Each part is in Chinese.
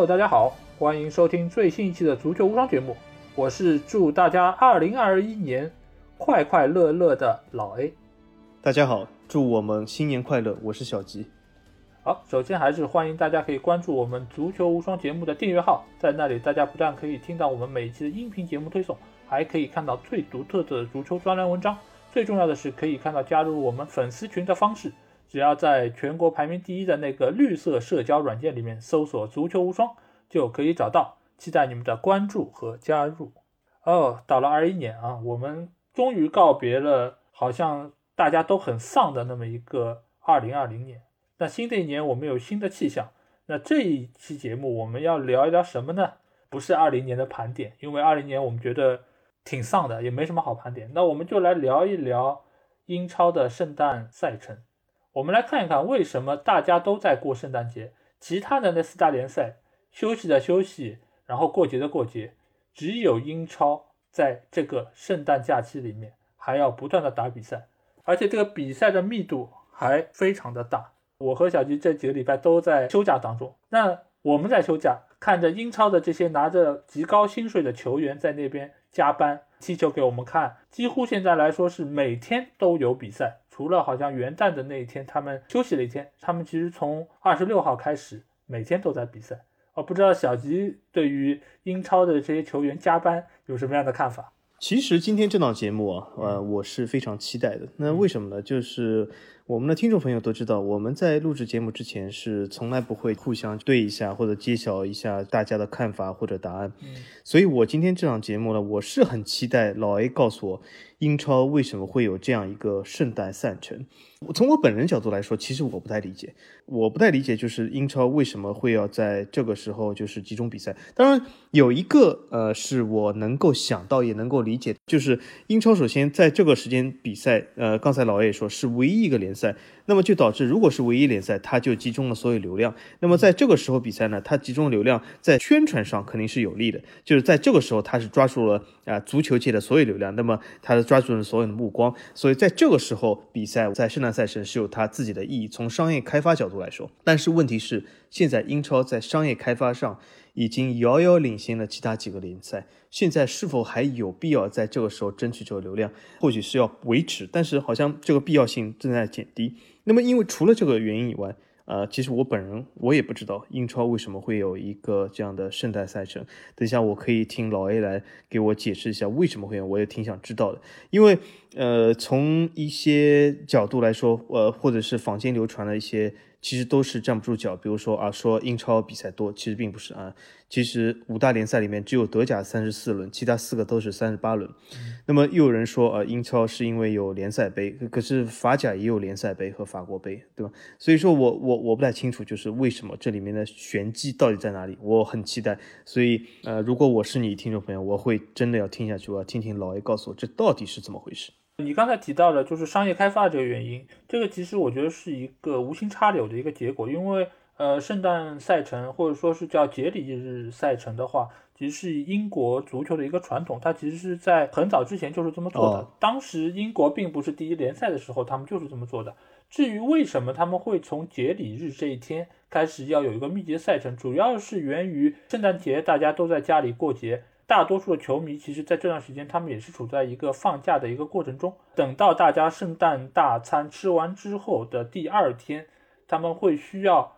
Hello， 大家好，欢迎收听最新一期的足球无双节目，我是祝大家2021年快快乐乐的老 A。 大家好，祝我们新年快乐，我是小吉。好，首先还是欢迎大家可以关注我们足球无双节目的订阅号，在那里大家不但可以听到我们每一期的音频节目推送，还可以看到最独特的足球专栏文章，最重要的是可以看到加入我们粉丝群的方式，只要在全国排名第1的那个绿色社交软件里面搜索足球无双就可以找到，期待你们的关注和加入。到了21年啊，我们终于告别了好像大家都很丧的那么一个2020年，那新的一年我们有新的气象，那这一期节目我们要聊一聊什么呢？不是20年的盘点，因为20年我们觉得挺丧的，也没什么好盘点，那我们就来聊一聊英超的圣诞赛程。我们来看一看为什么大家都在过圣诞节，其他的那四大联赛休息的休息，然后过节的过节，只有英超在这个圣诞假期里面还要不断的打比赛，而且这个比赛的密度还非常的大。我和小吉这几个礼拜都在休假当中，那我们在休假看着英超的这些拿着极高薪水的球员在那边加班踢球给我们看，几乎现在来说是每天都有比赛，除了好像元旦的那一天他们休息了一天，他们其实从26号开始每天都在比赛。不知道小吉对于英超的这些球员加班有什么样的看法？其实今天这档节目我是非常期待的。那为什么呢？就是我们的听众朋友都知道，我们在录制节目之前是从来不会互相对一下或者揭晓一下大家的看法或者答案。所以我今天这档节目呢，我是很期待老 A 告诉我英超为什么会有这样一个圣诞赛程。从我本人角度来说，其实我不太理解，就是英超为什么会要在这个时候就是集中比赛。当然有一个是我能够想到也能够理解，就是英超首先在这个时间比赛，刚才老 A 也说是唯一一个联赛，那么就导致如果是唯一联赛它就集中了所有流量，那么在这个时候比赛呢，它集中流量在宣传上肯定是有利的，就是在这个时候它是抓住了足球界的所有流量，那么它的抓住了所有的目光，所以在这个时候比赛在圣诞赛程是有它自己的意义，从商业开发角度来说。但是问题是现在英超在商业开发上已经遥遥领先了其他几个联赛，现在是否还有必要在这个时候争取这个流量，或许是要维持，但是好像这个必要性正在减低。那么因为除了这个原因以外，其实我本人我也不知道英超为什么会有一个这样的圣诞赛程，等一下我可以听老 A 来给我解释一下为什么会有，我也挺想知道的。因为从一些角度来说，或者是坊间流传的一些其实都是站不住脚，比如说说英超比赛多，其实并不是啊。其实五大联赛里面只有德甲34轮，其他四个都是38轮。那么又有人说英超是因为有联赛杯，可是法甲也有联赛杯和法国杯，对吧？所以说我不太清楚就是为什么这里面的玄机到底在哪里，我很期待。所以如果我是你听众朋友，我会真的要听下去，我要听听老 A 告诉我这到底是怎么回事。你刚才提到的就是商业开发这个原因，这个其实我觉得是一个无心插柳的一个结果，因为圣诞赛程或者说是叫节礼日赛程的话，其实是英国足球的一个传统，它其实是在很早之前就是这么做的，当时英国并不是第一联赛的时候他们就是这么做的。至于为什么他们会从节礼日这一天开始要有一个密集赛程，主要是源于圣诞节大家都在家里过节，大多数的球迷其实在这段时间他们也是处在一个放假的一个过程中，等到大家圣诞大餐吃完之后的第二天，他们会需要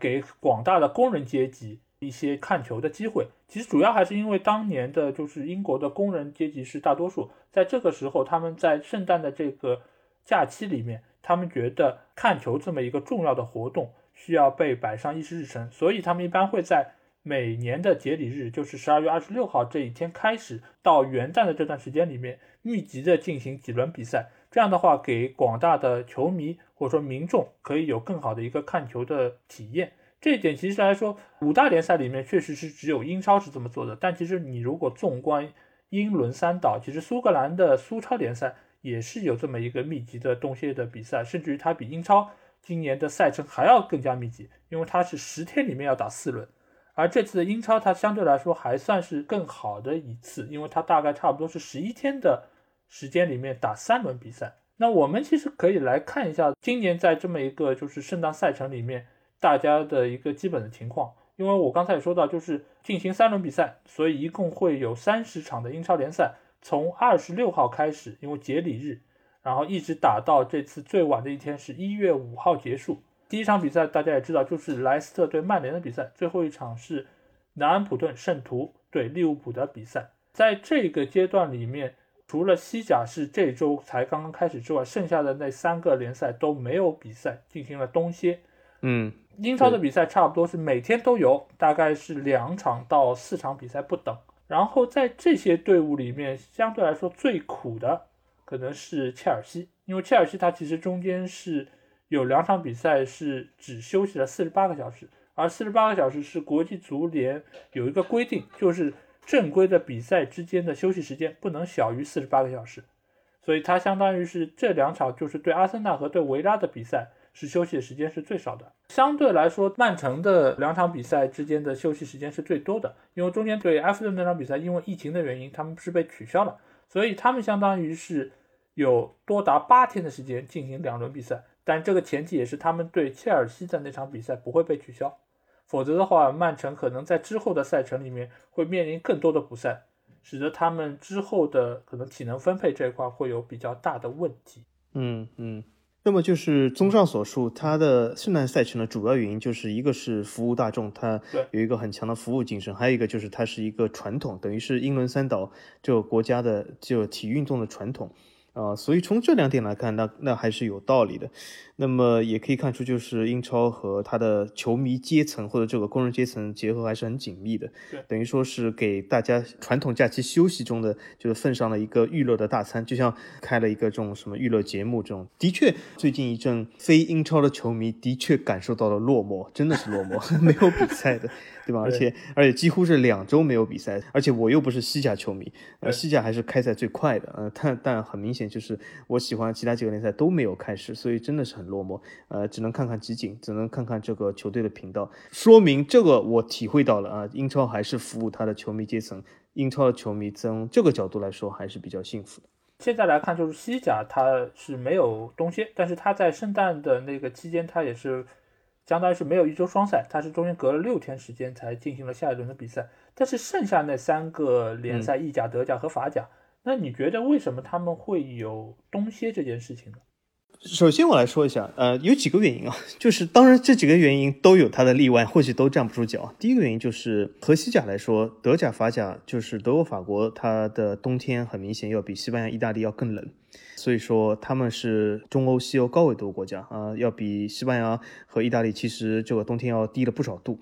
给广大的工人阶级一些看球的机会。其实主要还是因为当年的就是英国的工人阶级是大多数，在这个时候他们在圣诞的这个假期里面，他们觉得看球这么一个重要的活动需要被摆上议事日程，所以他们一般会在每年的节礼日，就是12月26号这一天开始到元旦的这段时间里面密集的进行几轮比赛，这样的话给广大的球迷或者说民众可以有更好的一个看球的体验。这一点其实来说五大联赛里面确实是只有英超是这么做的，但其实你如果纵观英伦三岛，其实苏格兰的苏超联赛也是有这么一个密集的冬歇的比赛，甚至于它比英超今年的赛程还要更加密集，因为它是10天里面要打4轮。而这次的英超它相对来说还算是更好的一次，因为它大概差不多是11天的时间里面打3轮比赛。那我们其实可以来看一下今年在这么一个就是圣诞赛程里面大家的一个基本的情况，因为我刚才也说到，就是进行3轮比赛，所以一共会有30场的英超联赛，从26号开始，因为节礼日，然后一直打到这次最晚的一天是1月5号结束。第一场比赛大家也知道，就是莱斯特对曼联的比赛，最后一场是南安普顿圣徒对利物浦的比赛。在这个阶段里面，除了西甲是这周才刚刚开始之外，剩下的那3个联赛都没有比赛，进行了冬歇。英超的比赛差不多是每天都有，大概是2场到4场比赛不等。然后在这些队伍里面，相对来说最苦的可能是切尔西，因为切尔西它其实中间是有2场比赛是只休息了48个小时，而48个小时是国际足联有一个规定，就是正规的比赛之间的休息时间不能小于48个小时，所以它相当于是这2场，就是对阿森纳和对维拉的比赛是休息的时间是最少的。相对来说，曼城的2场比赛之间的休息时间是最多的，因为中间对埃弗顿那场比赛因为疫情的原因他们是被取消了，所以他们相当于是有多达8天的时间进行2轮比赛，但这个前提也是他们对切尔西的那场比赛不会被取消，否则的话曼城可能在之后的赛程里面会面临更多的补赛，使得他们之后的可能体能分配这一块会有比较大的问题。那么就是综上所述，它的圣诞赛程的主要原因就是一个是服务大众，它有一个很强的服务精神，还有一个就是它是一个传统，等于是英伦三岛这个国家的就体育运动的传统所以从这2点来看，那还是有道理的。那么也可以看出，就是英超和他的球迷阶层或者这个工人阶层结合还是很紧密的，等于说是给大家传统假期休息中的就是奉上了一个娱乐的大餐，就像开了一个这种什么娱乐节目这种。的确最近一阵非英超的球迷的确感受到了落寞，真的是落寞没有比赛的对吧？而且几乎是2周没有比赛，而且我又不是西甲球迷，西甲还是开赛最快的，但很明显就是我喜欢其他几个联赛都没有开始，所以真的是很落寞，只能看看集锦，只能看看这个球队的频道，说明这个我体会到了英超还是服务他的球迷阶层，英超的球迷从这个角度来说还是比较幸福的。现在来看，就是西甲它是没有冬歇，但是它在圣诞的那个期间它也是相当于是没有1周双赛，它是中间隔了6天时间才进行了下一轮的比赛。但是剩下那3个联赛，意甲、德甲和法甲，那你觉得为什么他们会有冬歇这件事情呢？首先我来说一下，有几个原因啊，就是当然这几个原因都有它的例外，或许都站不住脚。第一个原因就是和西甲来说，德甲、法甲就是德国、法国，它的冬天很明显要比西班牙、意大利要更冷，所以说他们是中欧、西欧高纬度国家要比西班牙和意大利其实这个冬天要低了不少度，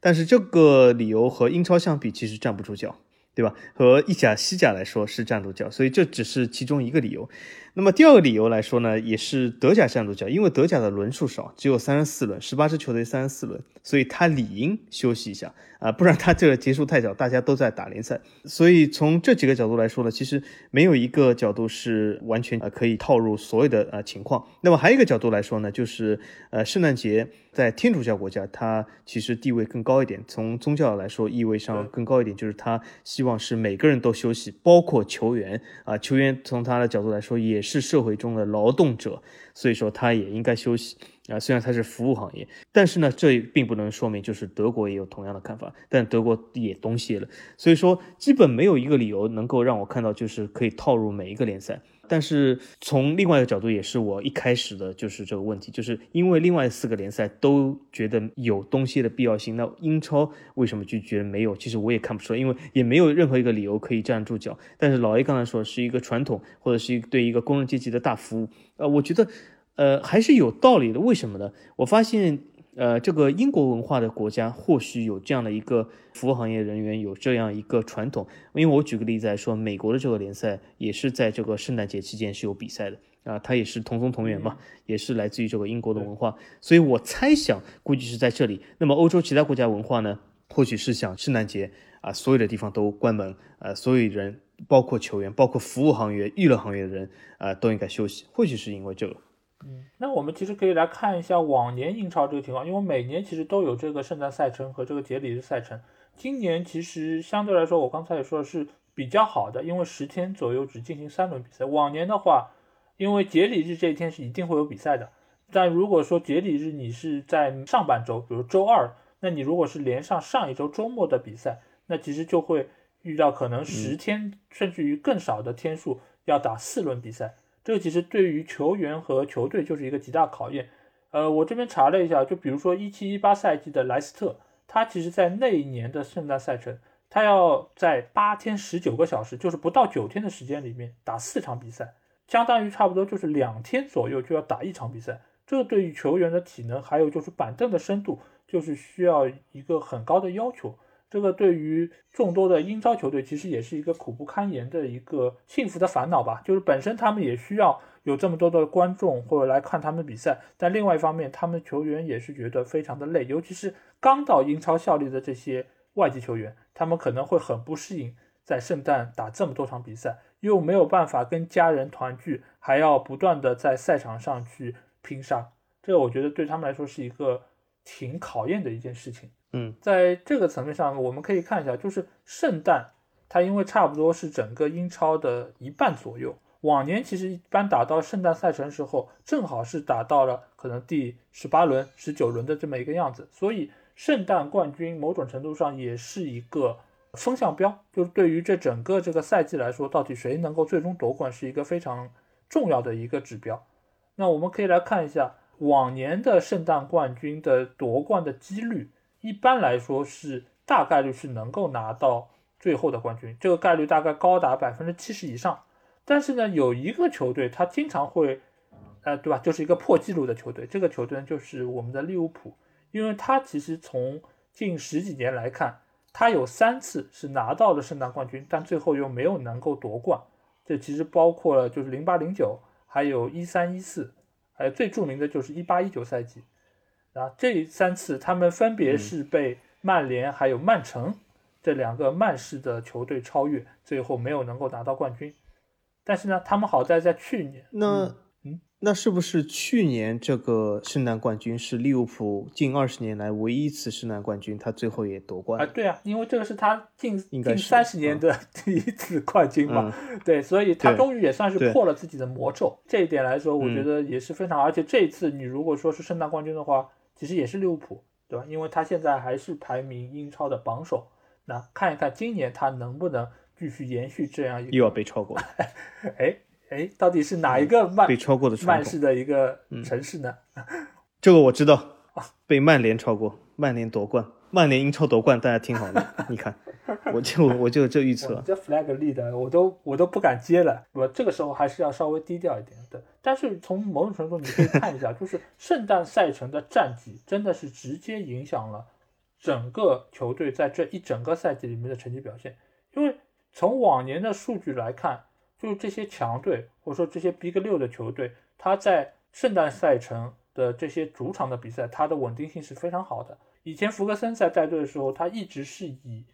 但是这个理由和英超相比其实站不住脚，对吧？和意甲、西甲来说是站住脚，所以这只是其中一个理由。那么第二个理由来说呢，也是德甲站住脚，因为德甲的轮数少，只有34轮，18支球队34轮，所以他理应休息一下不然他这个结束太早，大家都在打联赛。所以从这几个角度来说呢，其实没有一个角度是完全可以套入所有的情况。那么还有一个角度来说呢，就是圣诞节在天主教国家它其实地位更高一点，从宗教来说意味上更高一点，就是它希望是每个人都休息，包括球员球员从他的角度来说也是社会中的劳动者，所以说他也应该休息虽然他是服务行业，但是呢这并不能说明就是德国也有同样的看法，但德国也冬歇了，所以说基本没有一个理由能够让我看到就是可以套入每一个联赛。但是从另外一个角度，也是我一开始的就是这个问题，就是因为另外4个联赛都觉得有冬歇的必要性，那英超为什么就觉得没有？其实我也看不出来，因为也没有任何一个理由可以站住脚。但是老A刚才说是一个传统，或者是对一个工人阶级的大服务我觉得还是有道理的。为什么呢？我发现这个英国文化的国家或许有这样的一个服务行业人员有这样一个传统，因为我举个例子来说，美国的这个联赛也是在这个圣诞节期间是有比赛的它也是同宗同源嘛，也是来自于这个英国的文化，所以我猜想估计是在这里。那么欧洲其他国家文化呢，或许是想圣诞节所有的地方都关门所有人包括球员、包括服务行业、娱乐行业的人都应该休息，或许是因为这个。那我们其实可以来看一下往年英超这个情况，因为每年其实都有这个圣诞赛程和这个节礼日赛程。今年其实相对来说，我刚才也说的是比较好的，因为10天左右只进行3轮比赛。往年的话，因为节礼日这一天是一定会有比赛的，但如果说节礼日你是在上半周，比如周二那你如果是连上上一周周末的比赛，那其实就会遇到可能10天甚至于更少的天数要打4轮比赛，这个其实对于球员和球队就是一个极大考验。我这边查了一下，就比如说17-18赛季的莱斯特，他其实在那一年的圣诞赛程，他要在8天19个小时，就是不到9天的时间里面打4场比赛，相当于差不多就是2天左右就要打1场比赛。这对于球员的体能还有就是板凳的深度就是需要一个很高的要求，这个对于众多的英超球队其实也是一个苦不堪言的一个幸福的烦恼吧，就是本身他们也需要有这么多的观众或者来看他们比赛，但另外一方面他们球员也是觉得非常的累，尤其是刚到英超效力的这些外籍球员，他们可能会很不适应在圣诞打这么多场比赛，又没有办法跟家人团聚，还要不断的在赛场上去拼杀，这我觉得对他们来说是一个挺考验的一件事情。在这个层面上我们可以看一下，就是圣诞它因为差不多是整个英超的一半左右，往年其实一般打到圣诞赛程时候正好是打到了可能第18轮19轮的这么一个样子，所以圣诞冠军某种程度上也是一个风向标，就是对于这整个这个赛季来说到底谁能够最终夺冠是一个非常重要的一个指标。那我们可以来看一下往年的圣诞冠军的夺冠的几率，一般来说是大概率是能够拿到最后的冠军，这个概率大概高达 70% 以上。但是呢，有一个球队他经常会对吧，就是一个破纪录的球队，这个球队就是我们的利物浦，因为他其实从近10几年来看，他有3次是拿到了圣诞冠军，但最后又没有能够夺冠，这其实包括了就是08-09，还有13-14，还有最著名的就是18-19赛季。这3次他们分别是被曼联还有曼城这2个曼市的球队超越，最后没有能够拿到冠军。但是呢，他们好在在去年那是不是去年这个圣诞冠军是利物浦近20年来唯一一次圣诞冠军，他最后也夺冠了对啊，因为这个是他近30年的第一次冠军嘛对，所以他终于也算是破了自己的魔咒，这一点来说我觉得也是非常而且这一次你如果说是圣诞冠军的话，其实也是利物浦对吧，因为他现在还是排名英超的榜首，那看一看今年他能不能继续延续这样一个又要被超过到底是哪一个被超过的曼市的一个城市呢这个我知道，被曼联超过，曼联夺冠，曼联英超夺冠，大家听好了你看我就这预测，这 flag 立的我都不敢接了，我这个时候还是要稍微低调一点的。但是从某种程度你可以看一下就是圣诞赛程的战绩真的是直接影响了整个球队在这一整个赛季里面的成绩表现，因为从往年的数据来看，就是这些强队或者说这些 Big 6的球队，他在圣诞赛程的这些主场的比赛他的稳定性是非常好的。以前福格森在带队的时候，他一直是以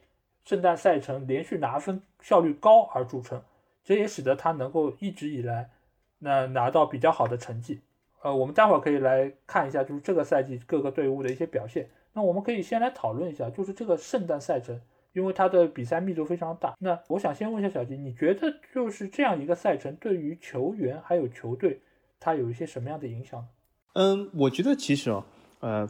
圣诞赛程连续拿分效率高而著称，这也使得他能够一直以来拿到比较好的成绩。我们待会儿可以来看一下就是这个赛季各个队伍的一些表现。那我们可以先来讨论一下就是这个圣诞赛程，因为它的比赛密度非常大，那我想先问一下小吉，你觉得就是这样一个赛程对于球员还有球队它有一些什么样的影响？我觉得其实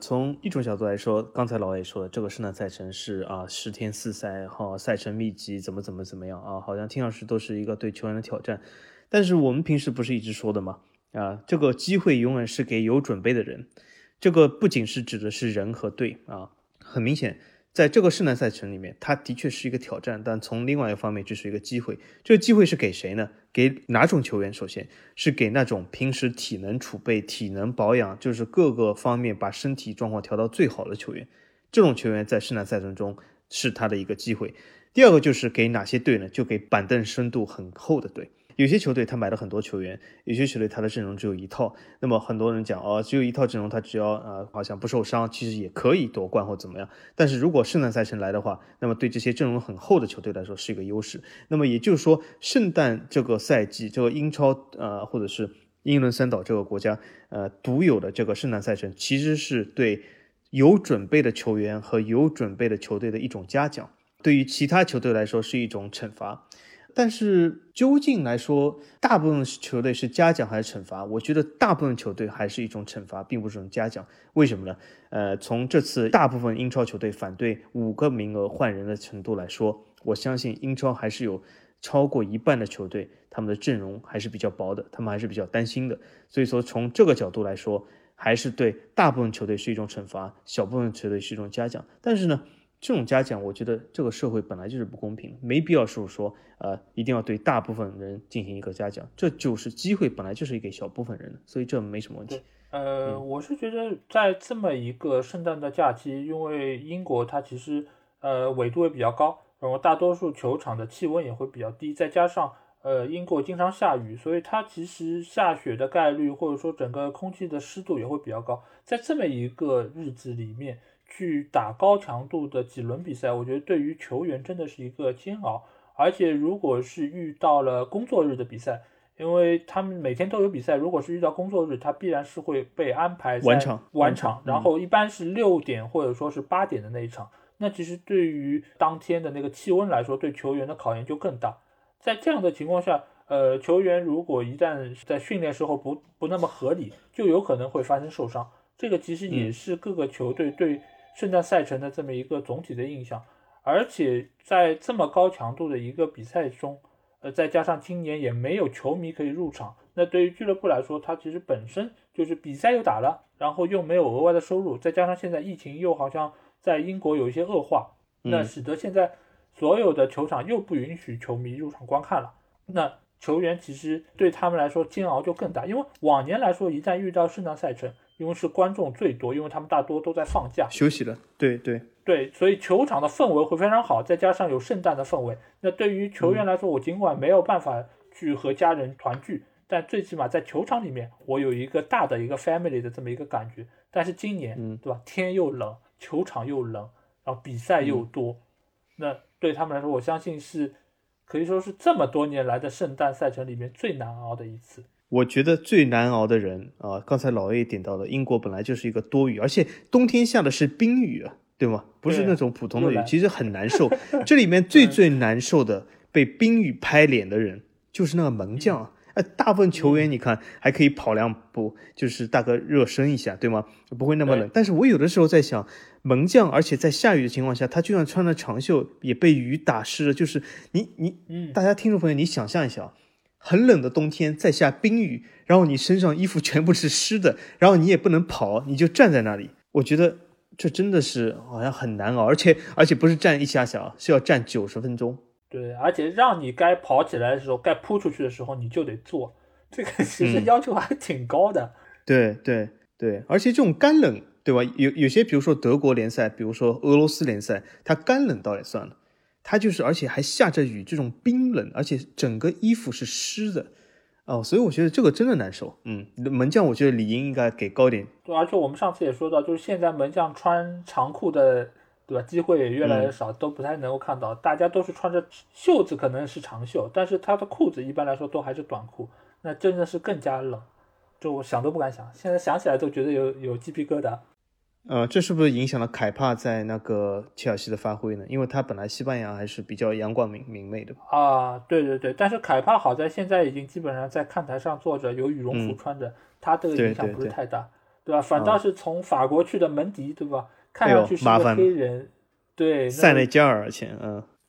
从一种角度来说，刚才老A说的这个圣诞赛程是10天4赛，赛程密集怎么样好像听上去都是一个对球员的挑战，但是我们平时不是一直说的吗这个机会永远是给有准备的人，这个不仅是指的是人和队很明显在这个圣诞赛程里面它的确是一个挑战，但从另外一方面就是一个机会，这个机会是给谁呢？给哪种球员？首先是给那种平时体能储备体能保养就是各个方面把身体状况调到最好的球员，这种球员在圣诞赛程中是他的一个机会。第二个就是给哪些队呢？就给板凳深度很厚的队，有些球队他买了很多球员，有些球队他的阵容只有一套，那么很多人讲只有一套阵容他只要好像不受伤其实也可以夺冠或怎么样，但是如果圣诞赛程来的话，那么对这些阵容很厚的球队来说是一个优势。那么也就是说圣诞这个赛季这个英超或者是英伦三岛这个国家独有的这个圣诞赛程其实是对有准备的球员和有准备的球队的一种嘉奖，对于其他球队来说是一种惩罚但是究竟来说，大部分球队是嘉奖还是惩罚？我觉得大部分球队还是一种惩罚，并不是一种嘉奖。为什么呢？从这次大部分英超球队反对5个名额换人的程度来说，我相信英超还是有超过一半的球队，他们的阵容还是比较薄的，他们还是比较担心的。所以说，从这个角度来说，还是对大部分球队是一种惩罚，小部分球队是一种嘉奖。但是呢，这种嘉奖，我觉得这个社会本来就是不公平，没必要是说一定要对大部分人进行一个嘉奖，这就是机会本来就是给小部分人的，所以这没什么问题。我是觉得在这么一个圣诞的假期，因为英国它其实纬度也比较高，然后大多数球场的气温也会比较低，再加上英国经常下雨，所以它其实下雪的概率或者说整个空气的湿度也会比较高。在这么一个日子里面去打高强度的几轮比赛，我觉得对于球员真的是一个煎熬。而且如果是遇到了工作日的比赛，因为他们每天都有比赛，如果是遇到工作日，他必然是会被安排在晚场，然后一般是6点或者说是8点的那一场，那其实对于当天的那个气温来说，对球员的考验就更大。在这样的情况下，球员如果一旦在训练时候不那么合理，就有可能会发生受伤。这个其实也是各个球队对圣诞赛程的这么一个总体的印象。而且在这么高强度的一个比赛中，再加上今年也没有球迷可以入场，那对于俱乐部来说，它其实本身就是比赛又打了，然后又没有额外的收入，再加上现在疫情又好像在英国有一些恶化，那使得现在所有的球场又不允许球迷入场观看了，那球员其实对他们来说煎熬就更大。因为往年来说，一旦遇到圣诞赛程，因为是观众最多，因为他们大多都在放假休息了，对，所以球场的氛围会非常好，再加上有圣诞的氛围，那对于球员来说，我尽管没有办法去和家人团聚，但最起码在球场里面我有一个大的一个 family 的这么一个感觉。但是今年对吧，天又冷，球场又冷，然后比赛又多，那对他们来说，我相信是可以说是这么多年来的圣诞赛程里面最难熬的一次。我觉得最难熬的人啊，刚才老 A 点到了，英国本来就是一个多雨，而且冬天下的是冰雨啊，对吗？不是那种普通的雨，其实很难受。这里面最难受的被冰雨拍脸的人就是那个门将啊。大部分球员你看还可以跑2步，就是大概热身一下，对吗？不会那么冷。但是我有的时候在想，门将而且在下雨的情况下，他就算穿了长袖也被雨打湿了。就是你大家听众朋友，你想象一下，很冷的冬天再下冰雨，然后你身上衣服全部是湿的，然后你也不能跑，你就站在那里。我觉得这真的是好像很难熬，而且不是站一下下，是要站90分钟。对，而且让你该跑起来的时候，该扑出去的时候，你就得做，这个其实要求还挺高的。对，而且这种干冷，对吧？有些比如说德国联赛，比如说俄罗斯联赛，它干冷倒也算了，它就是而且还下着雨，这种冰冷，而且整个衣服是湿的，所以我觉得这个真的难受。门将我觉得理应该给高点。对，而且我们上次也说到，就是现在门将穿长裤的，对吧？机会也越来越少，都不太能够看到，大家都是穿着袖子可能是长袖，但是他的裤子一般来说都还是短裤，那真的是更加冷，就我想都不敢想，现在想起来都觉得有鸡皮疙瘩。这是不是影响了凯帕在那个切尔西的发挥呢？因为他本来西班牙还是比较阳光明媚的啊，对，但是凯帕好在现在已经基本上在看台上坐着，有羽绒服穿着，他这个影响不是太大，对吧？反倒是从法国去的门迪，对吧？看上去是个黑人，对，塞内加尔前，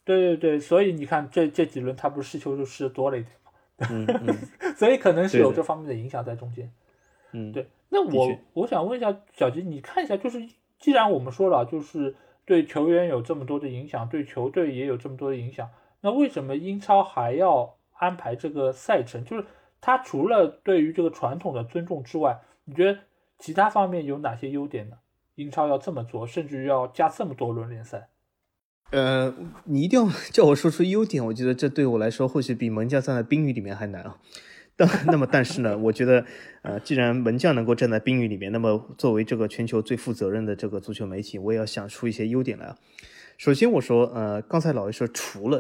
对，所以你看这几轮他不是失球就失多了一点嘛，所以可能是有这方面的影响在中间。对，那我想问一下小吉，你看一下，就是既然我们说了，就是对球员有这么多的影响，对球队也有这么多的影响，那为什么英超还要安排这个赛程？就是他除了对于这个传统的尊重之外，你觉得其他方面有哪些优点呢？英超要这么做，甚至要加这么多轮联赛。你一定要叫我说出优点，我觉得这对我来说或许比门将站在冰雨里面还难啊。但是呢，我觉得既然门将能够站在冰雨里面，那么作为这个全球最负责任的这个足球媒体，我也要想出一些优点来。首先我说刚才老A说除了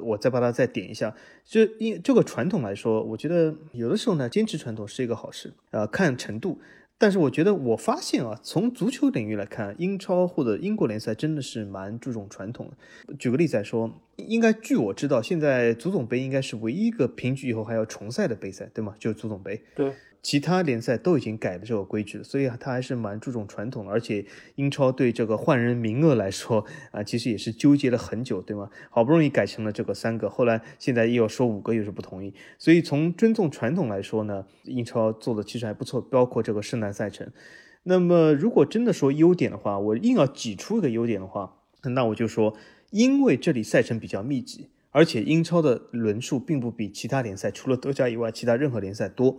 我再把它再点一下，就因这个传统来说，我觉得有的时候呢坚持传统是一个好事，看程度。但是我觉得我发现啊，从足球领域来看，英超或者英国联赛真的是蛮注重传统的。举个例子来说，应该据我知道，现在足总杯应该是唯一一个平局以后还要重赛的杯赛，对吗？就是足总杯。对，其他联赛都已经改了这个规矩了，所以他还是蛮注重传统的。而且英超对这个换人名额来说啊，其实也是纠结了很久，对吗？好不容易改成了这个3个，后来现在又要说5个，又是不同意。所以从尊重传统来说呢，英超做的其实还不错，包括这个圣诞赛程。那么如果真的说优点的话，我硬要挤出一个优点的话，那我就说，因为这里赛程比较密集，而且英超的轮数并不比其他联赛，除了德甲以外，其他任何联赛多。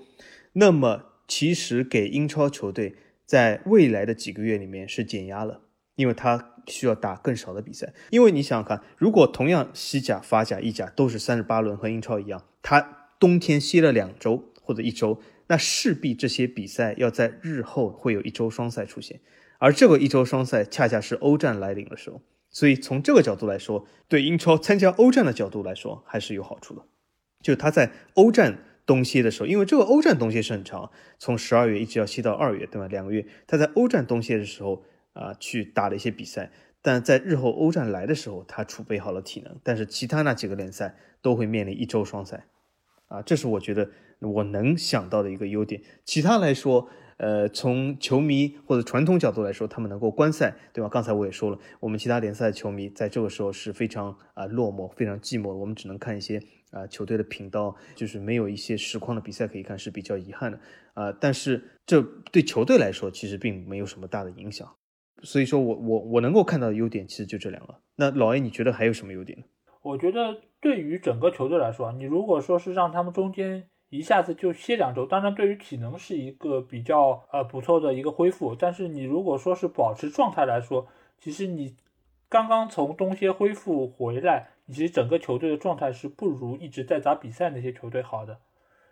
那么其实给英超球队在未来的几个月里面是减压了，因为他需要打更少的比赛。因为你想想看，如果同样西甲、法甲、意甲都是38轮和英超一样，他冬天歇了2周或者1周，那势必这些比赛要在日后会有1周双赛出现，而这个1周双赛恰恰是欧战来临的时候。所以从这个角度来说，对英超参加欧战的角度来说还是有好处的，就是他在欧战冬歇的时候，因为这个欧战冬歇是很长，从12月一直要歇到2月，对吧？2个月，他在欧战冬歇的时候去打了一些比赛，但在日后欧战来的时候他储备好了体能，但是其他那几个联赛都会面临1周双赛这是我觉得我能想到的一个优点。其他来说从球迷或者传统角度来说，他们能够观赛，对吧？刚才我也说了，我们其他联赛的球迷在这个时候是非常落寞、非常寂寞的，我们只能看一些球队的频道，就是没有一些实况的比赛可以看，是比较遗憾的但是这对球队来说其实并没有什么大的影响。所以说我能够看到的优点其实就这2个。那老 A 你觉得还有什么优点呢？我觉得对于整个球队来说，你如果说是让他们中间一下子就歇2周，当然对于体能是一个比较不错的一个恢复，但是你如果说是保持状态来说，其实你刚刚从冬歇恢复回来，你其实整个球队的状态是不如一直在打比赛那些球队好的。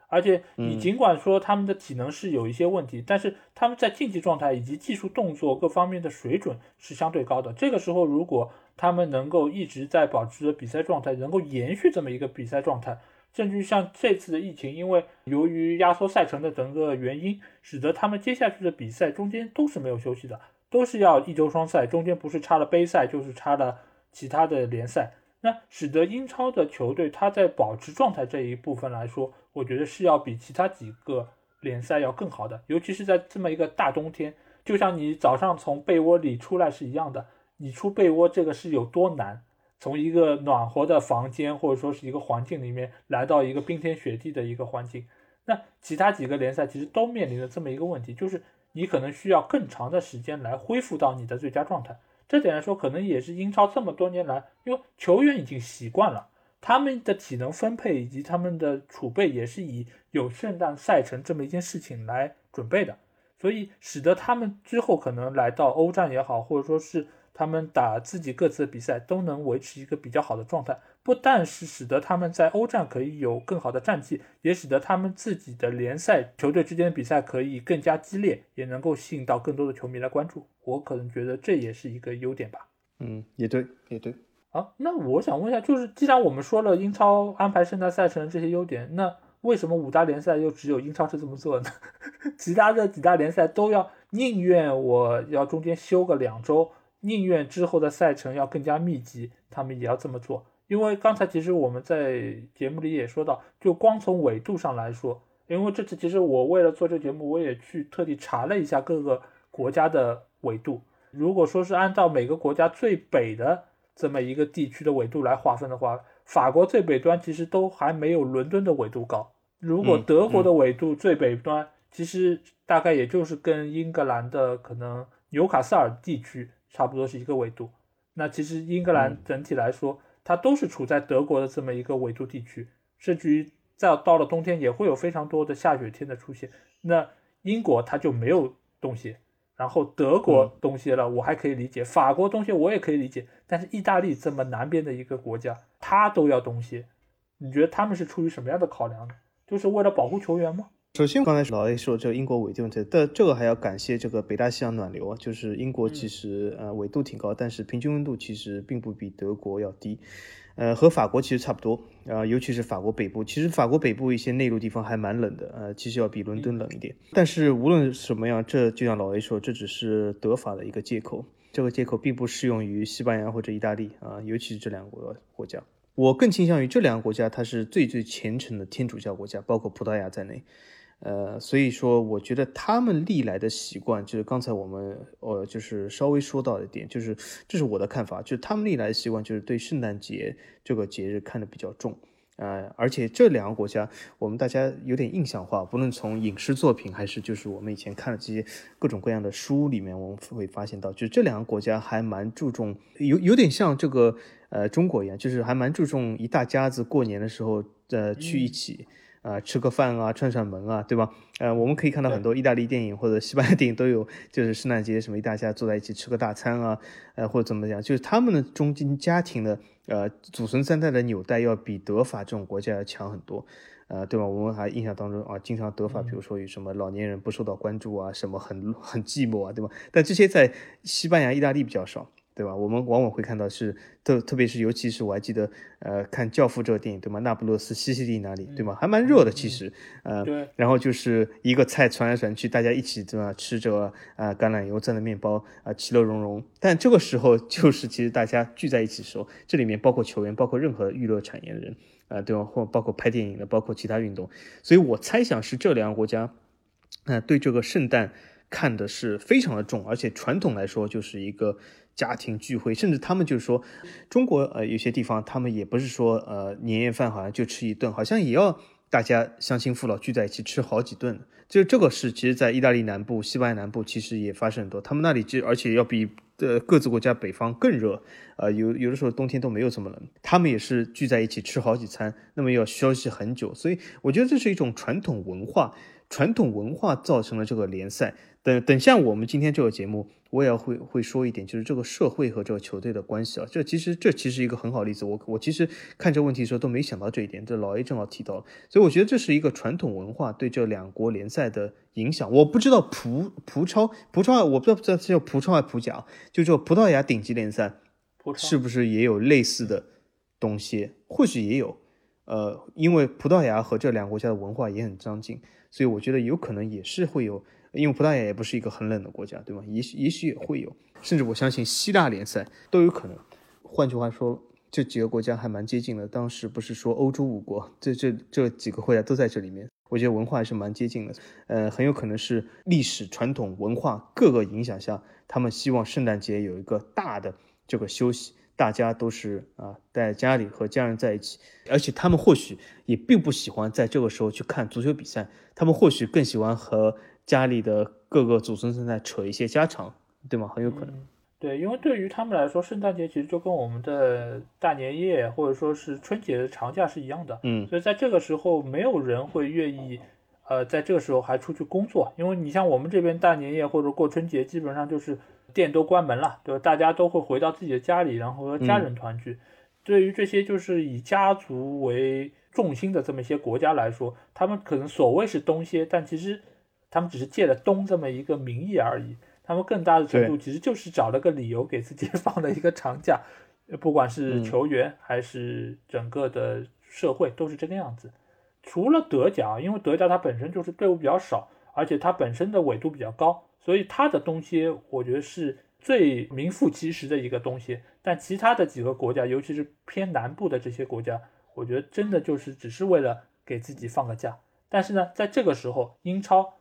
而且你尽管说他们的体能是有一些问题但是他们在竞技状态以及技术动作各方面的水准是相对高的。这个时候如果他们能够一直在保持的比赛状态，能够延续这么一个比赛状态，甚至像这次的疫情，因为由于压缩赛程的整个原因，使得他们接下去的比赛中间都是没有休息的，都是要1周双赛，中间不是插了杯赛就是插了其他的联赛，那使得英超的球队他在保持状态这一部分来说，我觉得是要比其他几个联赛要更好的，尤其是在这么一个大冬天，就像你早上从被窝里出来是一样的，你出被窝这个是有多难，从一个暖和的房间或者说是一个环境里面来到一个冰天雪地的一个环境。那其他几个联赛其实都面临了这么一个问题，就是你可能需要更长的时间来恢复到你的最佳状态。这点来说可能也是英超这么多年来，因为球员已经习惯了，他们的体能分配以及他们的储备也是以有圣诞赛程这么一件事情来准备的，所以使得他们之后可能来到欧战也好，或者说是他们打自己各自的比赛都能维持一个比较好的状态，不但是使得他们在欧战可以有更好的战绩，也使得他们自己的联赛球队之间的比赛可以更加激烈，也能够吸引到更多的球迷来关注。我可能觉得这也是一个优点吧。也对也对。好，那我想问一下，就是既然我们说了英超安排圣诞赛程这些优点，那为什么5大联赛又只有英超是这么做呢？其他的几大联赛都要宁愿我要中间休个2周，宁愿之后的赛程要更加密集，他们也要这么做。因为刚才其实我们在节目里也说到，就光从纬度上来说，因为这次其实我为了做这节目我也去特地查了一下各个国家的纬度，如果说是按照每个国家最北的这么一个地区的纬度来划分的话，法国最北端其实都还没有伦敦的纬度高，如果德国的纬度最北端其实大概也就是跟英格兰的可能纽卡斯尔地区差不多是一个纬度。那其实英格兰整体来说它都是处在德国的这么一个纬度地区，甚至于到了冬天也会有非常多的下雪天的出现。那英国它就没有冬歇，然后德国冬歇了我还可以理解，法国冬歇我也可以理解，但是意大利这么南边的一个国家它都要冬歇，你觉得他们是出于什么样的考量呢？就是为了保护球员吗？首先刚才老 A 说这个英国纬度问题，但这个还要感谢这个北大西洋暖流啊，就是英国其实纬度挺高，但是平均温度其实并不比德国要低，和法国其实差不多尤其是法国北部，其实法国北部一些内陆地方还蛮冷的其实要比伦敦冷一点。但是无论什么样，这就像老 A 说，这只是德法的一个借口。这个借口并不适用于西班牙或者意大利啊，尤其是这两个国家。我更倾向于这两个国家，它是最最虔诚的天主教国家，包括葡萄牙在内。所以说我觉得他们历来的习惯，就是刚才我们就是稍微说到一点，就是这是我的看法，就是他们历来的习惯就是对圣诞节这个节日看得比较重。而且这两个国家我们大家有点印象化，不论从影视作品还是就是我们以前看了这些各种各样的书里面，我们会发现到就是这两个国家还蛮注重，有点像这个中国一样，就是还蛮注重一大家子过年的时候去一起吃个饭啊，串串门啊，对吧？我们可以看到很多意大利电影或者西班牙电影都有，就是圣诞节什么一大家坐在一起吃个大餐啊，或者怎么讲，就是他们的中间家庭的祖孙三代的纽带要比德法这种国家要强很多，对吧？我们还印象当中啊，经常德法比如说有什么老年人不受到关注啊，什么很寂寞啊，对吧？但这些在西班牙、意大利比较少。对吧？我们往往会看到是特别是，尤其是我还记得，看《教父》这个电影，对吗？那不勒斯、西西里那里，对吗？还蛮热的，其实，对。然后就是一个菜传来传去，大家一起对吧？吃着橄榄油蘸的面包啊，其乐融融。但这个时候就是其实大家聚在一起的时候，这里面包括球员，包括任何娱乐产业的人对吧？或包括拍电影的，包括其他运动。所以我猜想是这两个国家，对这个圣诞看的是非常的重，而且传统来说就是一个家庭聚会，甚至他们就是说中国有些地方他们也不是说年夜饭好像就吃一顿，好像也要大家乡亲父老聚在一起吃好几顿，就这个是其实在意大利南部、西班牙南部其实也发生很多，他们那里而且要比各自国家北方更热，有的时候冬天都没有这么冷，他们也是聚在一起吃好几餐，那么要休息很久，所以我觉得这是一种传统文化造成了这个联赛。等像我们今天这个节目，我也要会说一点，就是这个社会和这个球队的关系啊。这其实一个很好的例子。我其实看这问题的时候都没想到这一点，这老 A 正好提到了，所以我觉得这是一个传统文化对这两国联赛的影响。我不知道葡超，我不知道叫葡超还是葡甲，就这葡萄牙顶级联赛，是不是也有类似的东西？或许也有。因为葡萄牙和这两个国家的文化也很相近，所以我觉得有可能也是会有，因为葡萄牙也不是一个很冷的国家，对吧？也许也会有，甚至我相信希腊联赛都有可能。换句话说，这几个国家还蛮接近的。当时不是说欧洲五国，这几个国家都在这里面，我觉得文化还是蛮接近的。很有可能是历史、传统、文化各个影响下，他们希望圣诞节有一个大的这个休息。大家都是在家里和家人在一起，而且他们或许也并不喜欢在这个时候去看足球比赛，他们或许更喜欢和家里的各个祖孙三代扯一些家常，对吗？很有可能。对，因为对于他们来说，圣诞节其实就跟我们的大年夜或者说是春节的长假是一样的，所以在这个时候没有人会愿意在这个时候还出去工作，因为你像我们这边大年夜或者过春节基本上就是店都关门了，对吧？大家都会回到自己的家里，然后和家人团聚。对于这些就是以家族为重心的这么一些国家来说，他们可能所谓是东协，但其实他们只是借了东这么一个名义而已，他们更大的程度其实就是找了个理由给自己放了一个长假，不管是球员还是整个的社会都是这个样子。除了德甲，因为德甲它本身就是队伍比较少，而且它本身的纬度比较高，所以它的东西我觉得是最名副其实的一个东西。但其他的几个国家，尤其是偏南部的这些国家，我觉得真的就是只是为了给自己放个假。但是呢，在这个时候英超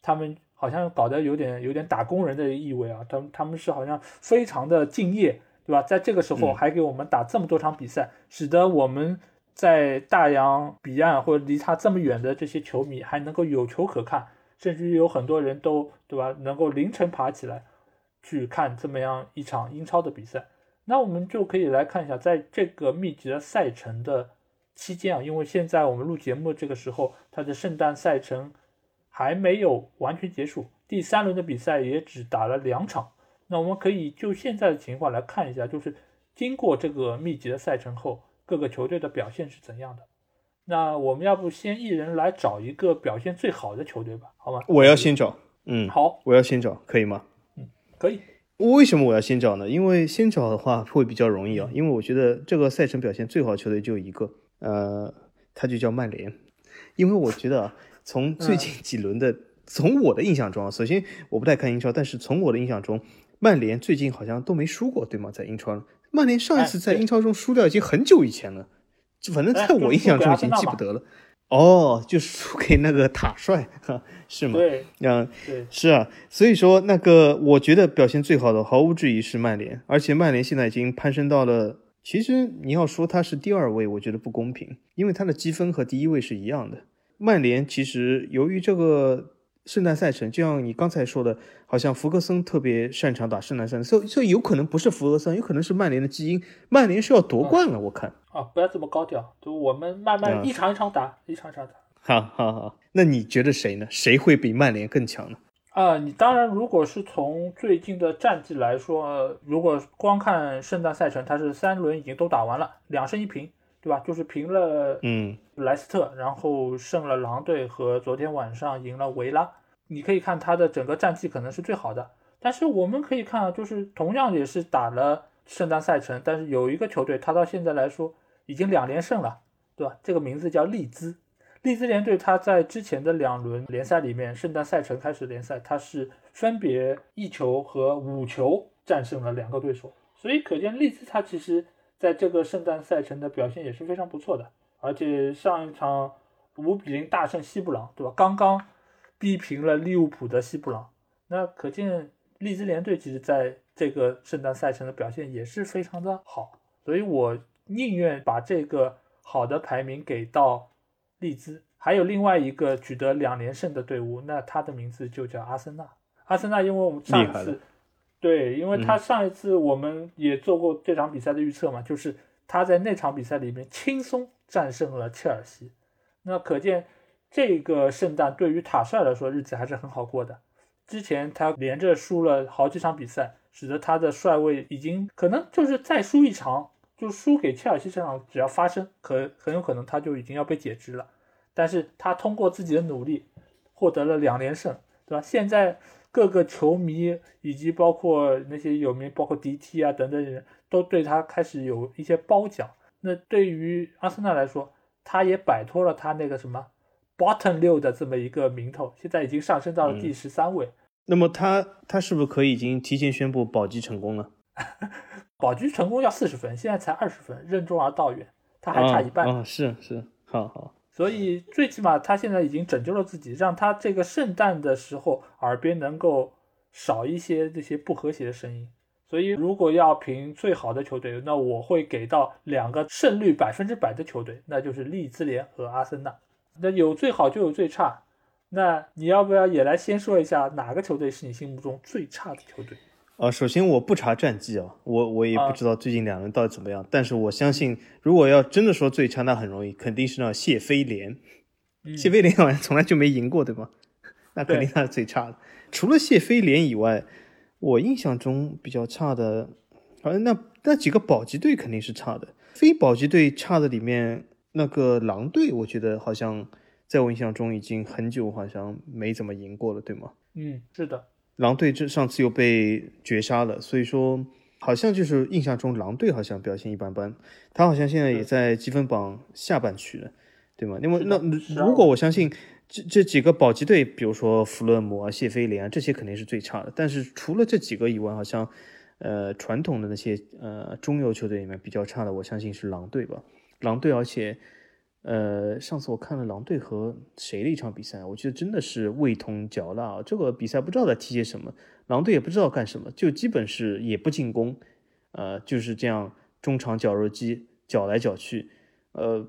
他们好像搞得有点打工人的意味啊，他们是好像非常的敬业，对吧？在这个时候还给我们打这么多场比赛，使得我们在大洋彼岸或者离它这么远的这些球迷还能够有球可看，甚至于有很多人都，对吧，能够凌晨爬起来去看这么样一场英超的比赛。那我们就可以来看一下，在这个密集的赛程的期间啊，因为现在我们录节目这个时候，它的圣诞赛程还没有完全结束，第三轮的比赛也只打了2场。那我们可以就现在的情况来看一下，就是经过这个密集的赛程后，各个球队的表现是怎样的。那我们要不先一人来找一个表现最好的球队吧，好吗？我要先找。好，我要先找，可以吗？可以。为什么我要先找呢？因为先找的话会比较容易啊，因为我觉得这个赛程表现最好的球队就一个，它就叫曼联。因为我觉得从最近几轮的，从我的印象中，首先我不太看英超，但是从我的印象中，曼联最近好像都没输过，对吗？在英超，曼联上一次在英超中输掉已经很久以前了，反正在我印象中已经记不得了。哦，就输给那个塔帅是吗？对，对，是啊。所以说，那个我觉得表现最好的，毫无质疑是曼联，而且曼联现在已经攀升到了。其实你要说他是第二位，我觉得不公平，因为他的积分和第一位是一样的。曼联其实由于这个圣诞赛程，就像你刚才说的，好像福格森特别擅长打圣诞赛程，所以有可能不是福格森，有可能是曼联的基因。曼联是要夺冠了，我看。啊，不要这么高调，就我们慢慢一场一场打，一场一场打。好，那你觉得谁呢？谁会比曼联更强呢？你当然，如果是从最近的战绩来说，如果光看圣诞赛程，它是3轮已经都打完了，2胜1平，对吧？就是平了莱斯特，然后胜了狼队和昨天晚上赢了维拉。你可以看它的整个战绩可能是最好的，但是我们可以看，就是同样也是打了圣诞赛程，但是有一个球队，它到现在来说已经2连胜了，对吧？这个名字叫利兹。利兹联队他在之前的2轮联赛里面，圣诞赛程开始联赛，他是分别1球和5球战胜了2个对手，所以可见利兹他其实在这个圣诞赛程的表现也是非常不错的。而且上一场5-0大胜西布朗，对吧？刚刚逼平了利物浦的西布朗，那可见利兹联队其实在这个圣诞赛程的表现也是非常的好，所以我宁愿把这个好的排名给到利兹。还有另外一个取得2连胜的队伍，那他的名字就叫阿森纳。阿森纳因为我们上一次，对，因为他上一次我们也做过这场比赛的预测嘛，就是他在那场比赛里面轻松战胜了切尔西。那可见这个圣诞对于塔帅来说日子还是很好过的。之前他连着输了好几场比赛，使得他的帅位已经可能就是再输一场，就输给切尔西这场只要发生，很有可能他就已经要被解职了。但是他通过自己的努力获得了2连胜，对吧？现在各个球迷以及包括那些有名，包括 DT 啊等等人都对他开始有一些褒奖。那对于阿森纳来说，他也摆脱了他那个什么 bottom 6的这么一个名头，现在已经上升到了第13位。那么他是不是可以已经提前宣布保级成功了？保级成功要40分，现在才20分，任重而道远，他还差一半。是，好。所以最起码他现在已经拯救了自己，让他这个圣诞的时候耳边能够少一些这些不和谐的声音。所以如果要评最好的球队，那我会给到2个胜率100%的球队，那就是利兹联和阿森纳。那有最好就有最差，那你要不要也来先说一下哪个球队是你心目中最差的球队？首先我不查战绩啊，我也不知道最近2轮到底怎么样，但是我相信如果要真的说最差，那很容易，肯定是那谢菲联。谢菲联好像从来就没赢过，对吗？那肯定他是最差的。除了谢菲联以外，我印象中比较差的，好像那几个保级队肯定是差的。非保级队差的里面，那个狼队，我觉得好像在我印象中已经很久好像没怎么赢过了，对吗？是的。狼队这上次又被绝杀了，所以说好像就是印象中狼队好像表现一般般，他好像现在也在积分榜下半区了，对吗？那如果我相信这几个保级队，比如说弗勒姆啊、谢菲联啊，这些肯定是最差的。但是除了这几个以外，好像传统的那些中游球队里面比较差的，我相信是狼队吧。狼队，而且上次我看了狼队和谁的一场比赛，我觉得真的是味同嚼蜡啊！这个比赛不知道在踢些什么，狼队也不知道干什么，就基本是也不进攻，就是这样中场绞肉机绞来绞去，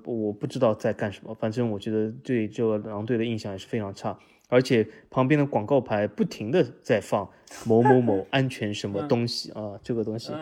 我不知道在干什么。反正我觉得对这个狼队的印象也是非常差，而且旁边的广告牌不停的在放某某某安全什么东西啊，这个东西，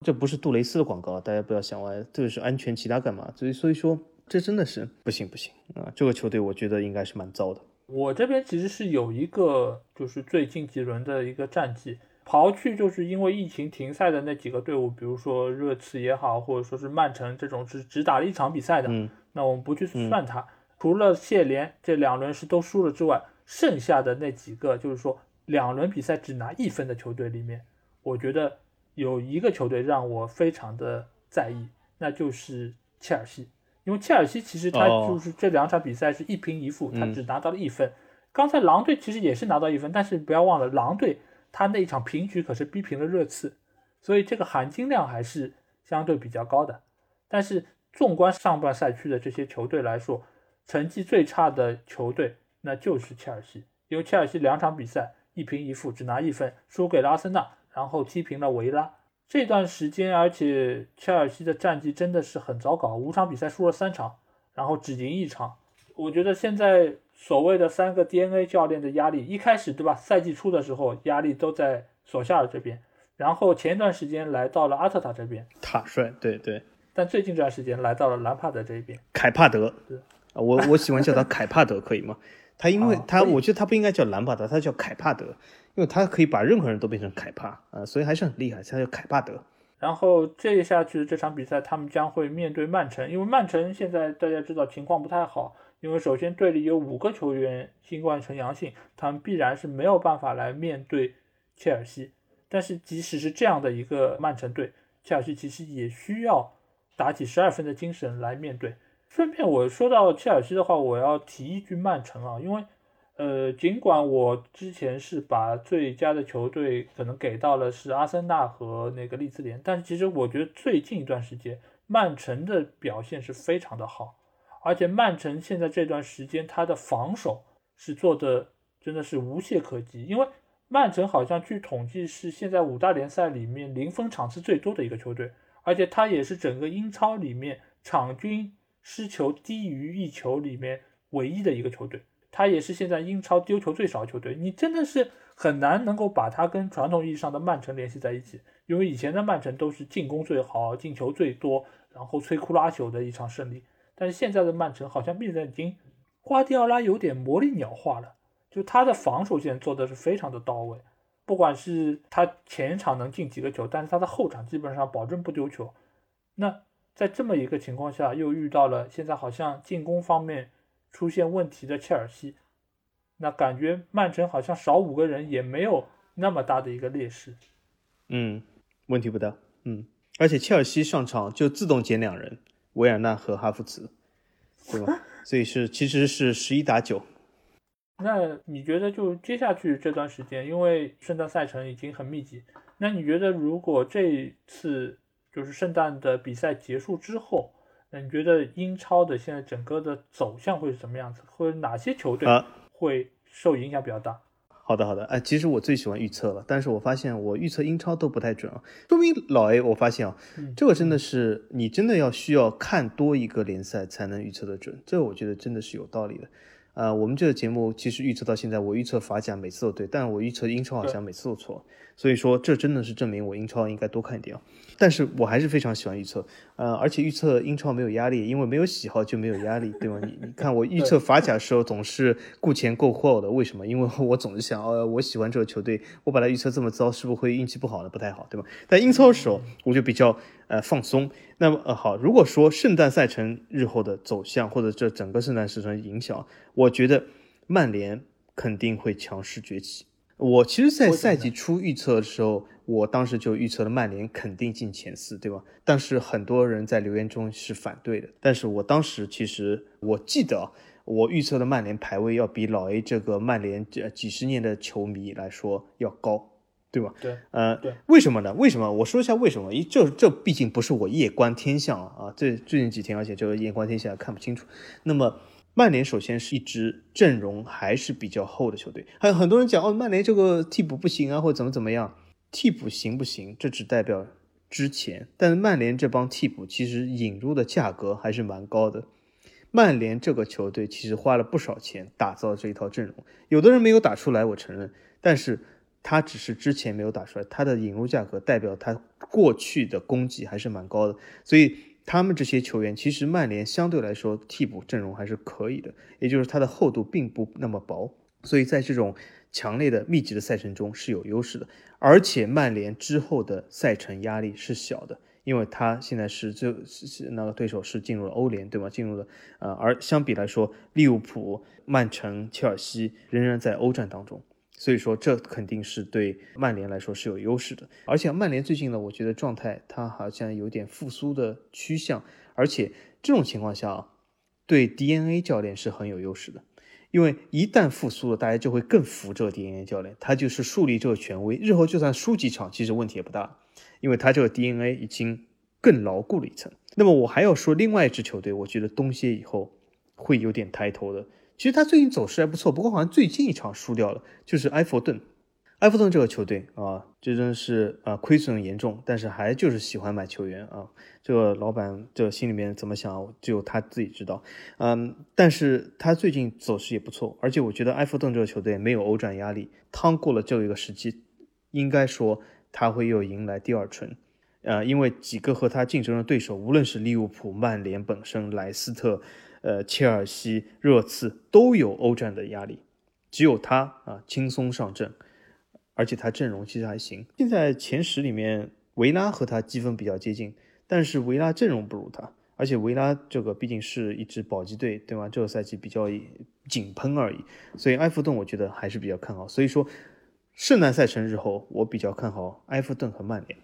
这不是杜蕾斯的广告，大家不要想歪，这是安全，其他干嘛？所以说。这真的是不行啊！这个球队我觉得应该是蛮糟的。我这边其实是有一个，就是最近几轮的一个战绩，刨去就是因为疫情停赛的那几个队伍，比如说热刺也好，或者说是曼城这种是只打了1场比赛的，那我们不去算它。除了谢联这2轮是都输了之外，剩下的那几个就是说2轮比赛只拿1分的球队里面，我觉得有一个球队让我非常的在意，那就是切尔西。因为切尔西其实他就是这2场比赛是1平1负，他只拿到了1分。刚才狼队其实也是拿到1分，但是不要忘了狼队他那一场平局可是逼平了热刺，所以这个含金量还是相对比较高的。但是纵观上半赛区的这些球队来说，成绩最差的球队那就是切尔西，因为切尔西两场比赛一平一负，只拿一分，输给了阿森纳，然后踢平了维拉。这段时间，而且切尔西的战绩真的是很糟糕，5场比赛输了3场，然后只赢1场。我觉得现在所谓的三个 DNA 教练的压力，一开始对吧，赛季初的时候压力都在索夏尔这边，然后前一段时间来到了阿特塔这边，塔帅，对对，但最近这段时间来到了兰帕德这边，凯帕德，我喜欢叫他凯帕德，可以吗？他因为他，我觉得他不应该叫兰帕德，他叫凯帕德，因为他可以把任何人都变成凯帕啊，所以还是很厉害，他叫凯帕德。然后这下去这场比赛，他们将会面对曼城，因为曼城现在大家知道情况不太好，因为首先队里有5个球员新冠呈阳性，他们必然是没有办法来面对切尔西。但是即使是这样的一个曼城队，切尔西其实也需要打起12分的精神来面对。顺便我说到切尔西的话，我要提一句曼城啊，因为尽管我之前是把最佳的球队可能给到了是阿森纳和那个利兹联，但其实我觉得最近一段时间曼城的表现是非常的好，而且曼城现在这段时间他的防守是做的真的是无懈可击，因为曼城好像据统计是现在5大联赛里面0分场次最多的一个球队，而且他也是整个英超里面场均失球低于1球里面唯一的一个球队，他也是现在英超丢球最少的球队，你真的是很难能够把他跟传统意义上的曼城联系在一起，因为以前的曼城都是进攻最好，进球最多，然后摧枯拉朽的一场胜利，但是现在的曼城好像变得已经瓜迪奥拉有点魔力鸟化了，就他的防守线做的是非常的到位，不管是他前场能进几个球，但是他的后场基本上保证不丢球。那在这么一个情况下，又遇到了现在好像进攻方面出现问题的切尔西，那感觉曼城好像少5个人也没有那么大的一个劣势。嗯，问题不大。嗯，而且切尔西上场就自动减2人，维尔纳和哈弗茨，对吧？所以是其实是11打9。那你觉得就接下去这段时间，因为圣诞赛程已经很密集，那你觉得如果这次就是圣诞的比赛结束之后，那你觉得英超的现在整个的走向会是什么样子？或者哪些球队会受影响比较大？好的好的，其实我最喜欢预测了，但是我发现我预测英超都不太准啊。说明老 A， 我发现啊，这个真的是你真的要需要看多一个联赛才能预测的准，这个我觉得真的是有道理的。我们这个节目其实预测到现在，我预测法甲每次都对，但我预测英超好像每次都错，所以说这真的是证明我英超应该多看一点。但是我还是非常喜欢预测，而且预测英超没有压力，因为没有喜好就没有压力，对吗？你看我预测法甲的时候总是顾前顾后的，为什么？因为我总是想，我喜欢这个球队，我把它预测这么糟，是不是会运气不好呢？不太好，对吧？但英超的时候我就比较放松。那么好，如果说圣诞赛程日后的走向或者这整个圣诞赛程影响，我觉得曼联肯定会强势崛起。我其实在赛季初预测的时候，我当时就预测了曼联肯定进前4，对吧？但是很多人在留言中是反对的，但是我当时其实我记得我预测的曼联排位要比老 A 这个曼联几十年的球迷来说要高，对吧？对，对，为什么呢？为什么？我说一下为什么。这毕竟不是我夜观天象啊，这最近几天，而且这个夜观天象看不清楚。那么，曼联首先是一支阵容还是比较厚的球队，还有很多人讲曼联这个替补不行啊，或者怎么样，替补行不行？这只代表之前，但是曼联这帮替补其实引入的价格还是蛮高的。曼联这个球队其实花了不少钱打造这一套阵容，有的人没有打出来，我承认，但是他只是之前没有打出来，他的引入价格代表他过去的功绩还是蛮高的，所以他们这些球员其实曼联相对来说替补阵容还是可以的，也就是他的厚度并不那么薄，所以在这种强烈的密集的赛程中是有优势的。而且曼联之后的赛程压力是小的，因为他现在是那个对手是进入了欧联，对吗？进入了而相比来说，利物浦、曼城、切尔西仍然在欧战当中，所以说这肯定是对曼联来说是有优势的。而且曼联最近呢，我觉得状态它好像有点复苏的趋向，而且这种情况下对 DNA 教练是很有优势的，因为一旦复苏了，大家就会更服这个 DNA 教练，他就是树立这个权威，日后就算输几场其实问题也不大，因为他这个 DNA 已经更牢固了一层。那么我还要说另外一支球队，我觉得东歇以后会有点抬头的，其实他最近走势还不错，不过好像最近一场输掉了，就是埃弗顿。埃弗顿这个球队啊，这真是亏损严重，但是还就是喜欢买球员啊。这个老板这心里面怎么想，只有他自己知道。但是他最近走势也不错，而且我觉得埃弗顿这个球队没有欧战压力，趟过了这一个时期，应该说他会又迎来第二春。因为几个和他竞争的对手，无论是利物浦、曼联本身、莱斯特、切尔西、热刺，都有欧战的压力，只有他轻松上阵。而且他阵容其实还行，现在前十里面维拉和他积分比较接近，但是维拉阵容不如他，而且维拉这个毕竟是一支保级队，对吧？这个赛季比较井喷而已，所以埃弗顿我觉得还是比较看好。所以说圣诞赛程日后我比较看好埃弗顿和曼联。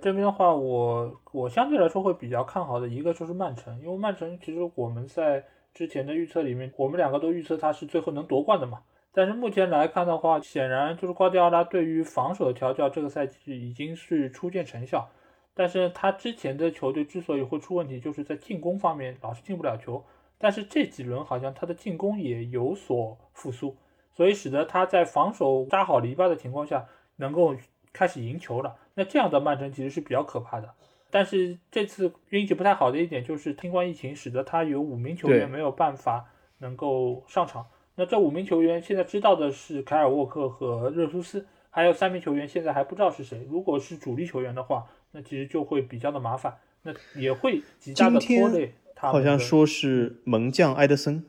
这边的话我相对来说会比较看好的一个就是曼城，因为曼城其实我们在之前的预测里面，我们两个都预测他是最后能夺冠的嘛，但是目前来看的话，显然就是瓜迪奥拉对于防守的调教这个赛季已经是初见成效，但是他之前的球队之所以会出问题，就是在进攻方面老是进不了球，但是这几轮好像他的进攻也有所复苏，所以使得他在防守扎好篱笆的情况下能够开始赢球了，那这样的曼城其实是比较可怕的。但是这次运气不太好的一点就是新冠疫情使得他有5名球员没有办法能够上场，那这5名球员现在知道的是凯尔沃克和热苏斯，还有3名球员现在还不知道是谁，如果是主力球员的话，那其实就会比较的麻烦，那也会极大的拖累他们。好像说是门将埃德森，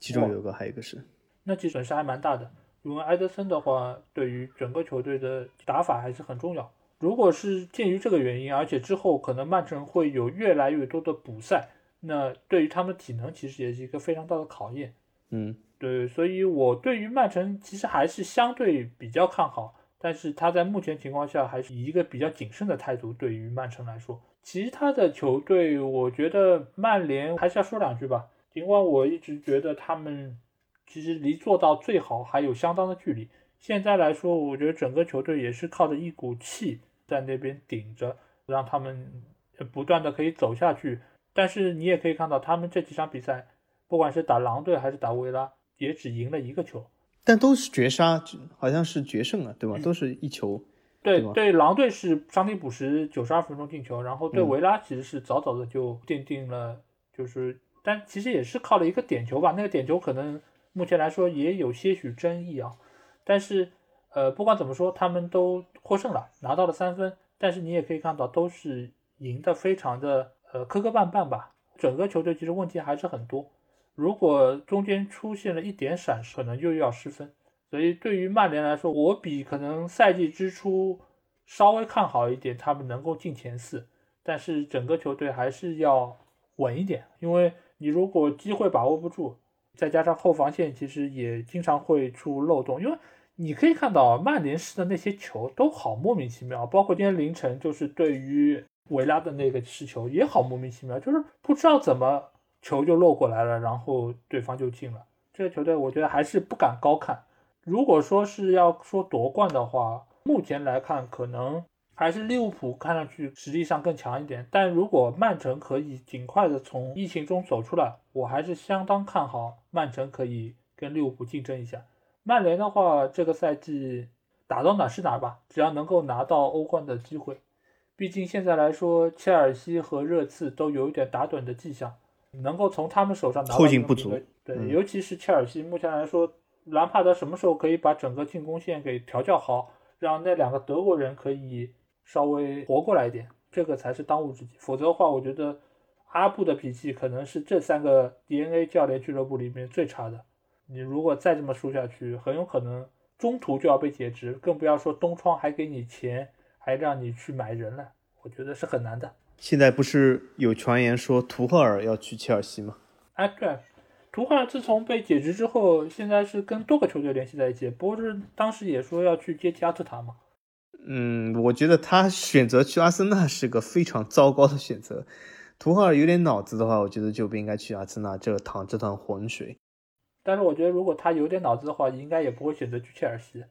其中有个还有一个是，那其实损失还蛮大的，因为埃德森的话对于整个球队的打法还是很重要，如果是鉴于这个原因，而且之后可能曼城会有越来越多的补赛，那对于他们体能其实也是一个非常大的考验。对，所以我对于曼城其实还是相对比较看好，但是他在目前情况下还是以一个比较谨慎的态度。对于曼城来说，其他的球队我觉得曼联还是要说两句吧，尽管我一直觉得他们其实离做到最好还有相当的距离，现在来说我觉得整个球队也是靠着一股气在那边顶着，让他们不断的可以走下去，但是你也可以看到他们这几场比赛不管是打狼队还是打维拉也只赢了1个球，但都是绝杀，好像是决胜了，对吧？都是1球。对，狼队是伤停补时92分钟进球，然后对维拉其实是早早的就奠定了，就是但其实也是靠了一个点球吧，那个点球可能目前来说也有些许争议啊，但是不管怎么说他们都获胜了，拿到了3分，但是你也可以看到都是赢得非常的磕磕绊绊吧，整个球队其实问题还是很多，如果中间出现了一点闪失，可能又要失分。所以对于曼联来说，我比可能赛季之初稍微看好一点，他们能够进前4，但是整个球队还是要稳一点，因为你如果机会把握不住，再加上后防线其实也经常会出漏洞，因为你可以看到曼联式的那些球都好莫名其妙，包括今天凌晨就是对于维拉的那个失球也好莫名其妙，就是不知道怎么球就漏过来了，然后对方就进了。这个球队我觉得还是不敢高看，如果说是要说夺冠的话，目前来看可能还是利物浦看上去实力上更强一点，但如果曼城可以尽快的从疫情中走出来，我还是相当看好曼城可以跟利物浦竞争一下。曼联的话这个赛季打到哪是哪吧，只要能够拿到欧冠的机会，毕竟现在来说切尔西和热刺都有一点打盹的迹象，能够从他们手上拿到后劲不足，对，尤其是切尔西目前来说，兰帕德什么时候可以把整个进攻线给调教好，让那2个德国人可以稍微活过来一点，这个才是当务之急。否则的话我觉得阿布的脾气可能是这3个 DNA 教练俱乐部里面最差的，你如果再这么输下去，很有可能中途就要被解职，更不要说东窗还给你钱还让你去买人了，我觉得是很难的。现在不是有传言说图赫尔要去切尔西吗？对，图赫尔自从被解职之后，现在是跟多个球队联系在一起，不过是当时也说要去接替阿特塔嘛。我觉得他选择去阿森纳是个非常糟糕的选择，图赫尔有点脑子的话，我觉得就不应该去阿森纳这趟浑水。但是我觉得如果他有点脑子的话，应该也不会选择去切尔西，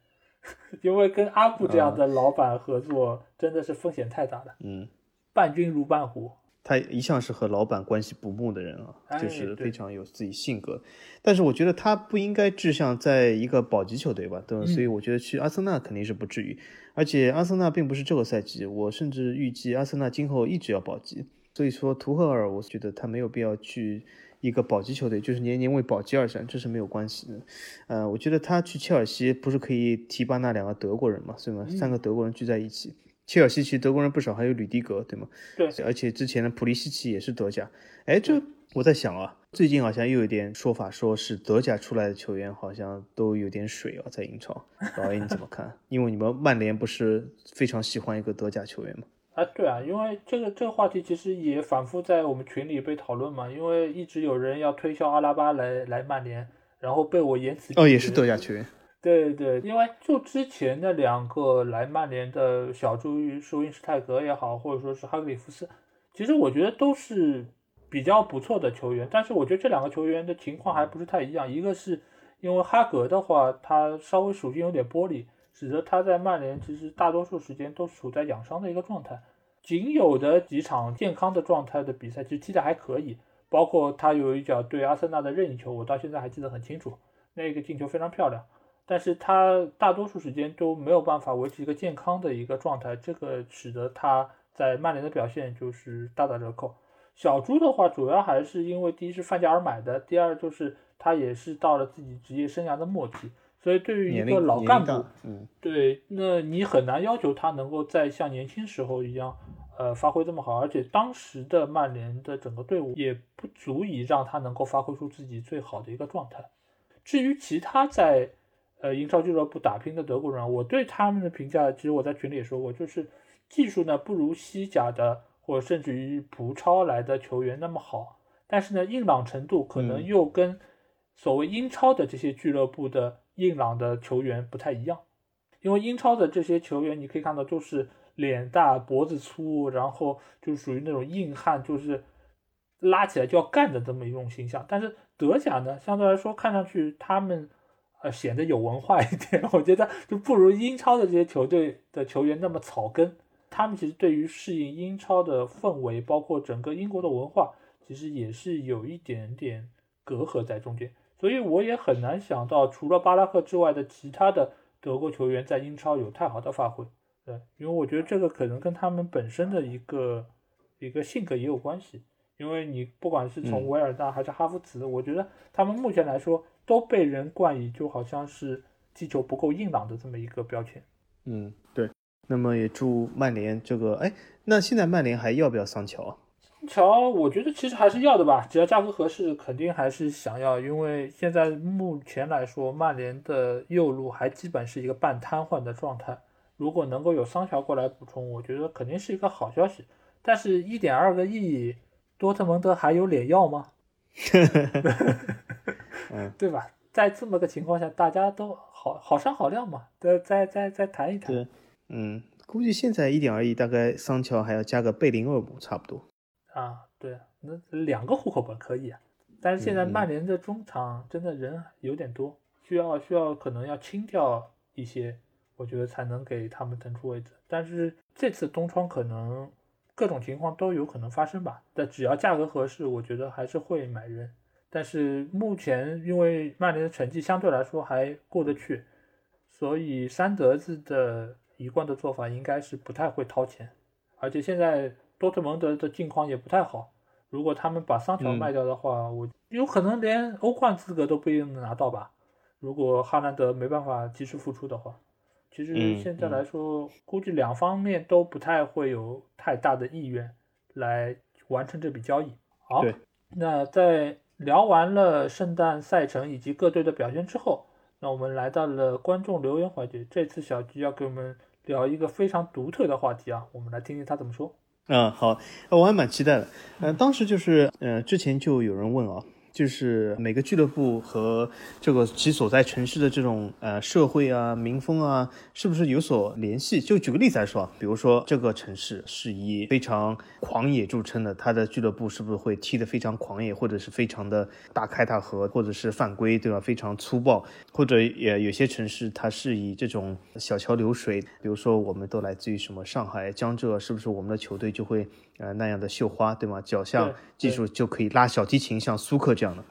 因为跟阿布这样的老板合作真的是风险太大了。嗯，伴君如伴虎。他一向是和老板关系不睦的人啊，就是非常有自己性格。但是我觉得他不应该志向在一个保级球队吧，对吧？所以我觉得去阿森纳肯定是不至于。而且阿森纳并不是这个赛季，我甚至预计阿森纳今后一直要保级。所以说，图赫尔，我觉得他没有必要去一个保级球队，就是年年为保级而战，这是没有关系的。我觉得他去切尔西不是可以提拔那两个德国人嘛，所以嘛，三个德国人聚在一起。切尔西其实德国人不少，还有吕迪格，对吗？对。而且之前的普利西奇也是德甲。哎，这我在想啊，最近好像又有点说法，说是德甲出来的球员好像都有点水啊，在英超。老A你怎么看？因为你们曼联不是非常喜欢一个德甲球员吗？啊，对啊，因为这个话题其实也反复在我们群里被讨论嘛，因为一直有人要推销阿拉巴来曼联，然后被我言辞。哦，也是德甲球员。对对，因为就之前那两个来曼联的小猪舒因施泰格也好，或者说是哈克里夫斯，其实我觉得都是比较不错的球员，但是我觉得这两个球员的情况还不是太一样。一个是因为哈格的话，他稍微属性有点玻璃，使得他在曼联其实大多数时间都处在养伤的一个状态，仅有的几场健康的状态的比赛其实踢得还可以，包括他有一脚对阿森纳的任意球，我到现在还记得很清楚，那个进球非常漂亮，但是他大多数时间都没有办法维持一个健康的一个状态，这个使得他在曼联的表现就是大打折扣。小猪的话，主要还是因为第一是范加尔买的，第二就是他也是到了自己职业生涯的末期，所以对于一个老干部，对，那你很难要求他能够再像年轻时候一样发挥这么好，而且当时的曼联的整个队伍也不足以让他能够发挥出自己最好的一个状态。至于其他在英超俱乐部打拼的德国人，我对他们的评价，其实我在群里也说过，就是技术呢不如西甲的或甚至于葡超来的球员那么好，但是呢硬朗程度可能又跟所谓英超的这些俱乐部的硬朗的球员不太一样。因为英超的这些球员你可以看到就是脸大脖子粗，然后就属于那种硬汉，就是拉起来就要干的这么一种形象。但是德甲呢相对来说看上去他们显得有文化一点，我觉得就不如英超的这些球队的球员那么草根。他们其实对于适应英超的氛围，包括整个英国的文化，其实也是有一点点隔阂在中间。所以我也很难想到，除了巴拉克之外的其他的德国球员在英超有太好的发挥。对，因为我觉得这个可能跟他们本身的一个性格也有关系。因为你不管是从维尔纳还是哈弗茨，我觉得他们目前来说都被人冠以就好像是踢球不够硬朗的这么一个标签。嗯，对。那么也祝曼联这个，哎，那现在曼联还要不要桑乔啊？桑乔我觉得其实还是要的吧，只要价格合适肯定还是想要，因为现在目前来说曼联的右路还基本是一个半瘫痪的状态，如果能够有桑乔过来补充，我觉得肯定是一个好消息。但是 1.2 个亿多特蒙德还有脸要吗？对吧？在这么个情况下，大家都好商好量嘛，再谈一谈。对，估计现在 1.2 亿大概桑乔还要加个贝林厄姆差不多。啊，对，那两个户口本可以啊。但是现在曼联的中场真的人有点多，需要可能要清掉一些，我觉得才能给他们腾出位置。但是这次冬窗可能各种情况都有可能发生吧，但只要价格合适，我觉得还是会买人。但是目前因为曼联的成绩相对来说还过得去，所以三德子的一贯的做法应该是不太会掏钱，而且现在多特蒙德的境况也不太好，如果他们把桑乔卖掉的话，我有可能连欧冠资格都不一定能拿到吧，如果哈兰德没办法及时复出的话。其实现在来说估计两方面都不太会有太大的意愿来完成这笔交易。好，那在聊完了圣诞赛程以及各队的表现之后，那我们来到了观众留言环节。这次小菊要给我们聊一个非常独特的话题啊，我们来听听他怎么说。好，我还蛮期待的。当时就是之前就有人问啊，就是每个俱乐部和这个其所在城市的这种社会啊民风啊是不是有所联系。就举个例子来说，比如说这个城市是以非常狂野著称的，它的俱乐部是不是会踢得非常狂野，或者是非常的大开大合，或者是犯规，对吧，非常粗暴。或者也有些城市它是以这种小桥流水，比如说我们都来自于什么上海江浙，是不是我们的球队就会那样的绣花，对吗，脚下技术就可以拉小提琴，像苏克这样的。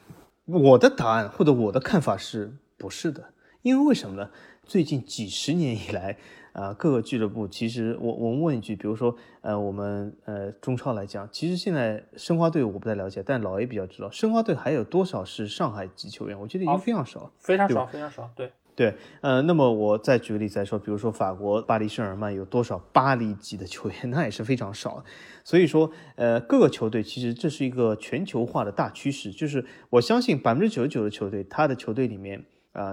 我的答案或者我的看法是不是的，因为为什么呢，最近几十年以来各个俱乐部，其实我问一句，比如说我们中超来讲，其实现在申花队我不太了解，但老 A 比较知道申花队还有多少是上海籍球员，我觉得已经非常少，非常少，非常少，对对，那么我再举个例子来说，比如说法国巴黎圣日耳曼有多少巴黎籍的球员，那也是非常少。所以说，各个球队其实这是一个全球化的大趋势，就是我相信 99% 的球队，他的球队里面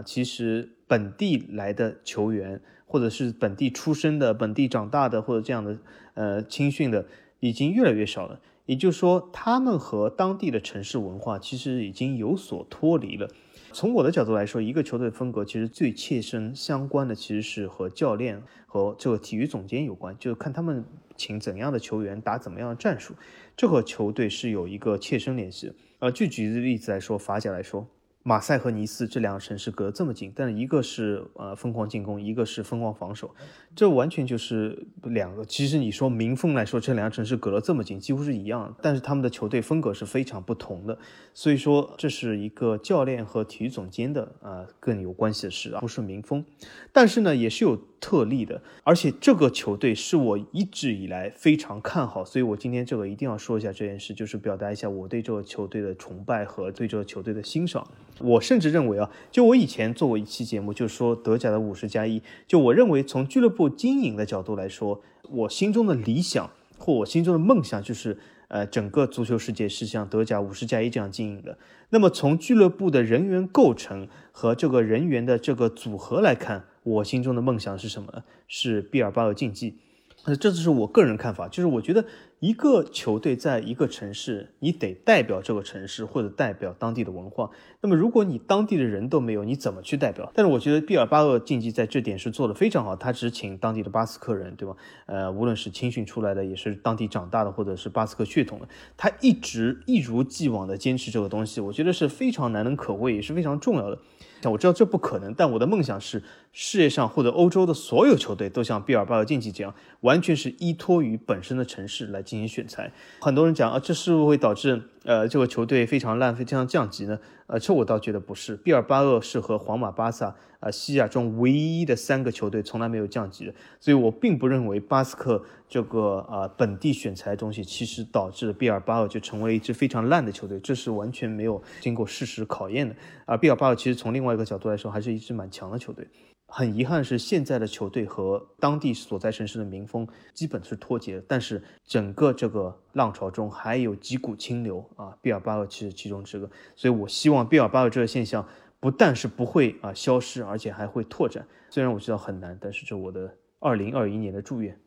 其实本地来的球员，或者是本地出生的、本地长大的，或者这样的青训的，已经越来越少了。也就是说，他们和当地的城市文化其实已经有所脱离了。从我的角度来说，一个球队风格其实最切身相关的其实是和教练和这个体育总监有关，就是看他们请怎样的球员打怎么样的战术，这和球队是有一个切身联系。就举个例子来说，法甲来说，马赛和尼斯这两个城市隔这么近，但是一个是疯狂进攻，一个是疯狂防守，这完全就是两个，其实你说民风来说，这两个城市隔了这么近几乎是一样，但是他们的球队风格是非常不同的。所以说这是一个教练和体育总监的更有关系的事，不是民风。但是呢也是有特例的，而且这个球队是我一直以来非常看好，所以我今天这个一定要说一下这件事，就是表达一下我对这个球队的崇拜和对这个球队的欣赏。我甚至认为就我以前做过一期节目，就说德甲的50+1，就我认为从俱乐部经营的角度来说，我心中的理想或我心中的梦想就是整个足球世界是像德甲50+1这样经营的。那么从俱乐部的人员构成和这个人员的这个组合来看，我心中的梦想是什么？是毕尔巴鄂竞技。这就是我个人看法，就是我觉得一个球队在一个城市，你得代表这个城市或者代表当地的文化，那么如果你当地的人都没有，你怎么去代表？但是我觉得毕尔巴鄂竞技在这点是做得非常好，他只请当地的巴斯克人，对吧？无论是青训出来的，也是当地长大的，或者是巴斯克血统的，他一直一如既往的坚持这个东西，我觉得是非常难能可贵，也是非常重要的。我知道这不可能，但我的梦想是世界上或者欧洲的所有球队都像毕尔巴鄂竞技这样，完全是依托于本身的城市来进行选材。很多人讲这是不是会导致这个球队非常烂，非常降级呢？这我倒觉得不是，毕尔巴鄂是和皇马、巴萨西甲中唯一的3个球队从来没有降级的，所以我并不认为巴斯克这个本地选材的东西其实导致毕尔巴鄂就成为一支非常烂的球队，这是完全没有经过事实考验的。毕尔巴鄂其实从另外一个角度来说还是一支蛮强的球队。很遗憾是现在的球队和当地所在城市的民风基本是脱节的，但是整个这个浪潮中还有几股清流毕尔巴鄂其实其中之一，所以我希望毕尔巴鄂这个现象不但是不会消失，而且还会拓展。虽然我知道很难，但是这我的2021年的祝愿。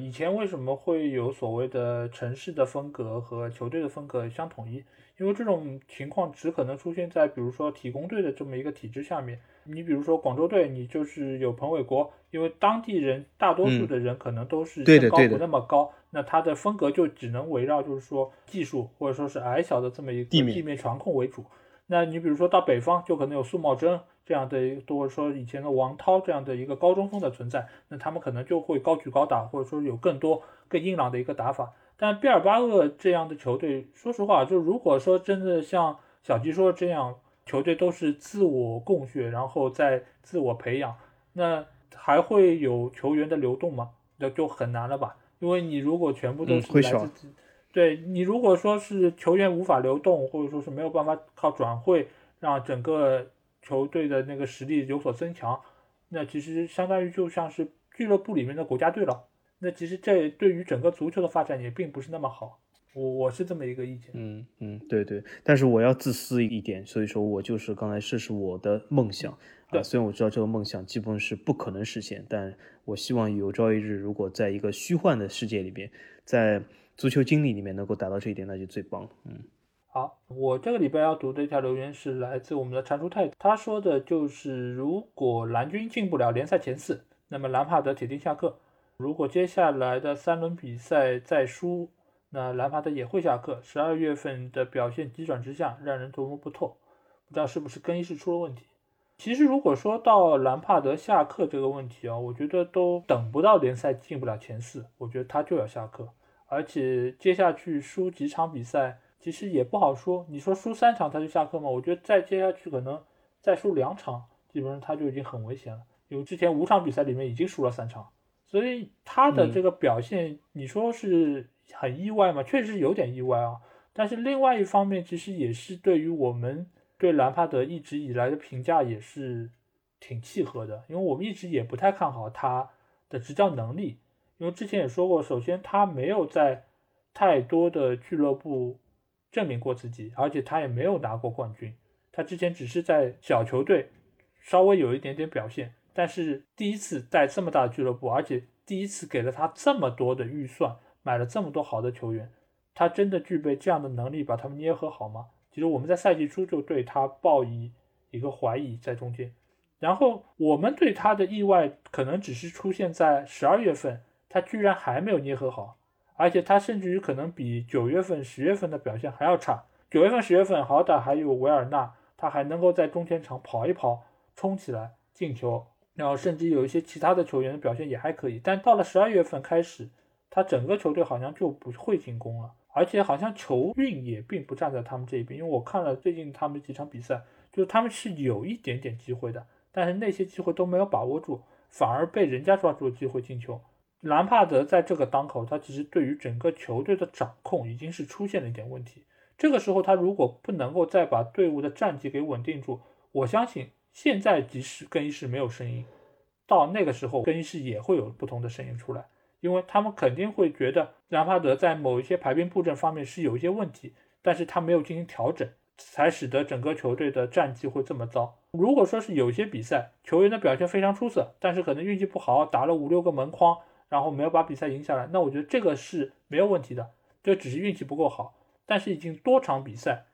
以前为什么会有所谓的城市的风格和球队的风格相统一？因为这种情况只可能出现在比如说体工队的这么一个体制下面。你比如说广州队，你就是有彭伟国，因为当地人大多数的人可能都是身高不那么高，那他的风格就只能围绕就是说技术或者说是矮小的这么一个地面传控为主。那你比如说到北方就可能有苏茂贞这样的，或者说以前的王涛这样的一个高中锋的存在，那他们可能就会高举高打，或者说有更多更硬朗的一个打法。但毕尔巴鄂这样的球队，说实话，就如果说真的像小吉说这样，球队都是自我供血，然后再自我培养，那还会有球员的流动吗？那就很难了吧，因为你如果全部都是来自对，你如果说是球员无法流动，或者说是没有办法靠转会让整个球队的那个实力有所增强，那其实相当于就像是俱乐部里面的国家队了，那其实这对于整个足球的发展也并不是那么好，我是这么一个意见。对对，但是我要自私一点，所以说我就是刚才这是我的梦想虽然我知道这个梦想基本是不可能实现，但我希望有朝一日如果在一个虚幻的世界里面，在足球经理里面能够达到这一点，那就最棒了。好，我这个礼拜要读的一条留言是来自我们的蟾蜍太子，他说的就是如果蓝军进不了联赛前四，那么兰帕德铁定下课，如果接下来的三轮比赛再输，那兰帕德也会下课。12月份的表现急转直下，让人琢磨不透，不知道是不是更衣室出了问题。其实如果说到兰帕德下课这个问题啊，我觉得都等不到联赛进不了前四，我觉得他就要下课，而且接下去输几场比赛其实也不好说。你说输3场他就下课吗？我觉得再接下去可能再输2场，基本上他就已经很危险了，因为之前5场比赛里面已经输了3场，所以他的这个表现你说是很意外吗？确实有点意外啊。但是另外一方面，其实也是对于我们对兰帕德一直以来的评价也是挺契合的，因为我们一直也不太看好他的执教能力，因为之前也说过，首先他没有在太多的俱乐部证明过自己，而且他也没有拿过冠军，他之前只是在小球队稍微有一点点表现，但是第一次带这么大的俱乐部，而且第一次给了他这么多的预算，买了这么多好的球员，他真的具备这样的能力把他们捏合好吗？其实我们在赛季初就对他抱以一个怀疑在中间，然后我们对他的意外可能只是出现在12月份，他居然还没有捏合好，而且他甚至于可能比9月份10月份的表现还要差。9月份10月份好歹还有维尔纳，他还能够在中前场跑一跑冲起来进球，然后甚至有一些其他的球员的表现也还可以，但到了12月份开始，他整个球队好像就不会进攻了，而且好像球运也并不站在他们这一边，因为我看了最近他们几场比赛，就是他们是有一点点机会的，但是那些机会都没有把握住，反而被人家抓住了机会进球。兰帕德在这个当口，他其实对于整个球队的掌控已经是出现了一点问题，这个时候他如果不能够再把队伍的战绩给稳定住，我相信现在即使更衣室没有声音，到那个时候更衣室也会有不同的声音出来，因为他们肯定会觉得兰帕德在某一些排兵布阵方面是有一些问题，但是他没有进行调整，才使得整个球队的战绩会这么糟。如果说是有些比赛球员的表现非常出色，但是可能运气不好，打了5-6个门框，然后没有把比赛赢下来，那我觉得这个是没有问题的，这只是运气不够好。但是已经多场比赛，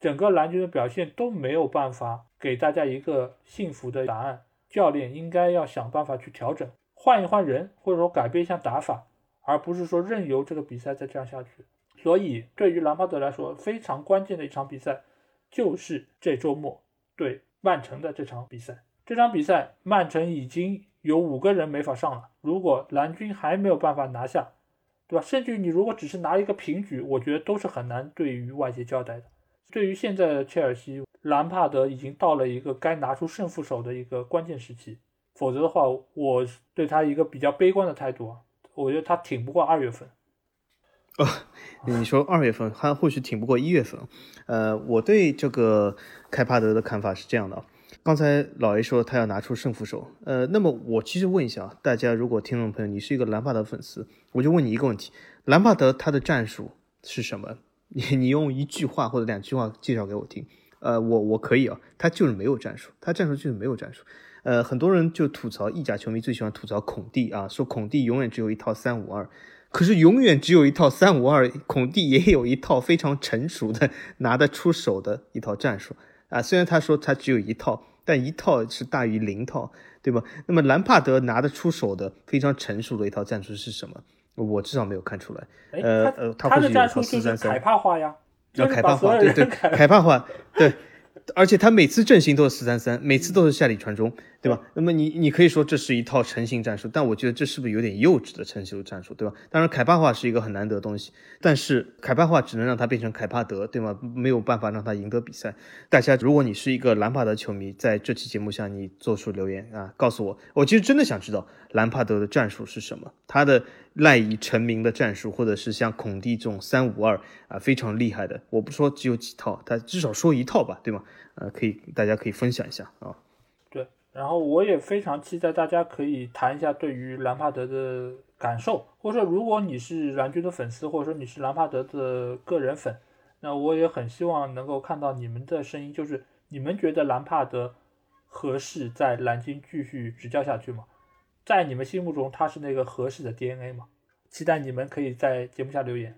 整个蓝军的表现都没有办法给大家一个幸福的答案，教练应该要想办法去调整，换一换人，或者说改变一下打法，而不是说任由这个比赛再这样下去。所以对于兰帕德来说，非常关键的一场比赛就是这周末对曼城的这场比赛。这场比赛曼城已经有5个人没法上了，如果蓝军还没有办法拿下，对吧？甚至你如果只是拿一个平局，我觉得都是很难对于外界交代的。对于现在的切尔西，兰帕德已经到了一个该拿出胜负手的一个关键时期，否则的话我对他一个比较悲观的态度，我觉得他挺不过2月份。你说2月份他或许挺不过1月份。我对这个开帕德的看法是这样的，刚才老 A 说他要拿出胜负手，那么我其实问一下大家，如果听众朋友你是一个兰帕德粉丝，我就问你一个问题，兰帕德他的战术是什么？你用1句话或者2句话介绍给我听。我可以啊，他就是没有战术，他战术就是没有战术。很多人就吐槽，意甲球迷最喜欢吐槽孔蒂啊，说孔蒂永远只有一套352，可是永远只有一套352，孔蒂也有一套非常成熟的拿得出手的一套战术啊。虽然他说他只有一套，但一套是大于0套，对吧？那么兰帕德拿得出手的非常成熟的一套战术是什么？我至少没有看出来。他的战术就是凯帕化呀，凯帕化，对对，凯帕化，对。而且他每次阵型都是4-3-3，每次都是下底传中，对吧？那么你可以说这是一套成型战术，但我觉得这是不是有点幼稚的成型战术，对吧？当然凯帕化是一个很难得的东西，但是凯帕化只能让他变成凯帕德，对吗？没有办法让他赢得比赛。大家如果你是一个兰帕德球迷，在这期节目下你做出留言啊，告诉我，我其实真的想知道兰帕德的战术是什么，他的赖以成名的战术，或者是像孔蒂这种352啊非常厉害的，我不说只有几套，他至少说一套吧，对吗？可以，大家可以分享一下啊。对，然后我也非常期待大家可以谈一下对于兰帕德的感受，或者说如果你是蓝军的粉丝，或者说你是兰帕德的个人粉，那我也很希望能够看到你们的声音，就是你们觉得兰帕德合适在蓝军继续执教下去吗？在你们心目中他是那个合适的 DNA 吗？期待你们可以在节目下留言。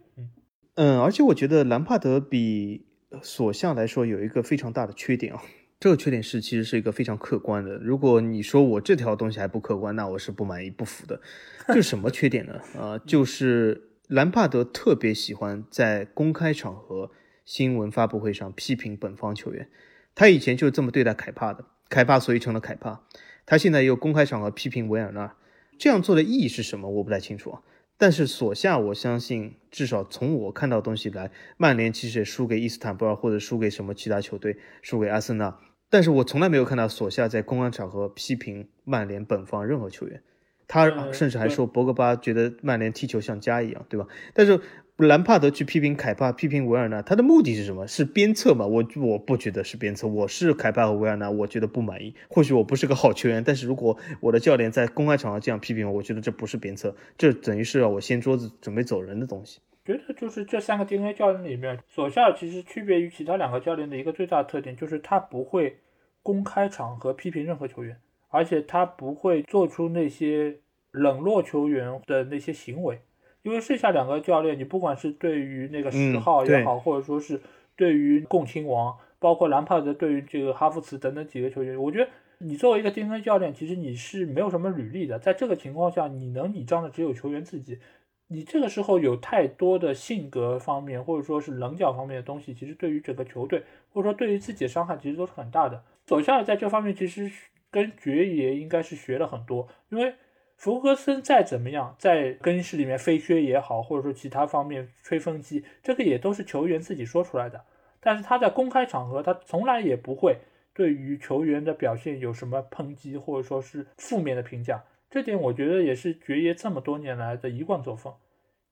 而且我觉得兰帕德比所向来说有一个非常大的缺点啊，这个缺点是其实是一个非常客观的。如果你说我这条东西还不客观，那我是不满意不服的。这是什么缺点呢？就是兰帕德特别喜欢在公开场合新闻发布会上批评本方球员，他以前就这么对待凯帕的，凯帕所以成了凯帕，他现在又公开场合批评维尔纳，这样做的意义是什么我不太清楚啊。但是所下我相信至少从我看到的东西来，曼联其实也输给伊斯坦布尔或者输给什么其他球队，输给阿森纳，但是我从来没有看到所下在公开场合批评曼联本方任何球员。他甚至还说博格巴觉得曼联踢球像家一样，对吧？但是兰帕德去批评凯帕批评维尔纳，他的目的是什么？是鞭策吗？我不觉得是鞭策，我是凯帕和维尔纳，我觉得不满意，或许我不是个好球员，但是如果我的教练在公开场上这样批评我，我觉得这不是鞭策，这等于是让我掀桌子准备走人的东西。觉得就是这三个 DNA 教练里面，索夏其实区别于其他两个教练的一个最大特点就是他不会公开场合批评任何球员，而且他不会做出那些冷落球员的那些行为。因为剩下两个教练，你不管是对于那个10号也好，或者说是对于共亲王，包括兰帕德对于这个哈弗茨等等几个球员，我觉得你作为一个丁恩教练，其实你是没有什么履历的，在这个情况下你能倚仗的只有球员自己。你这个时候有太多的性格方面或者说是棱角方面的东西，其实对于整个球队或者说对于自己的伤害其实都是很大的。索夏在这方面其实跟爵爷应该是学了很多，因为弗格森再怎么样在更衣室里面飞靴也好，或者说其他方面吹风机，这个也都是球员自己说出来的，但是他在公开场合他从来也不会对于球员的表现有什么抨击或者说是负面的评价，这点我觉得也是爵爷这么多年来的一贯作风。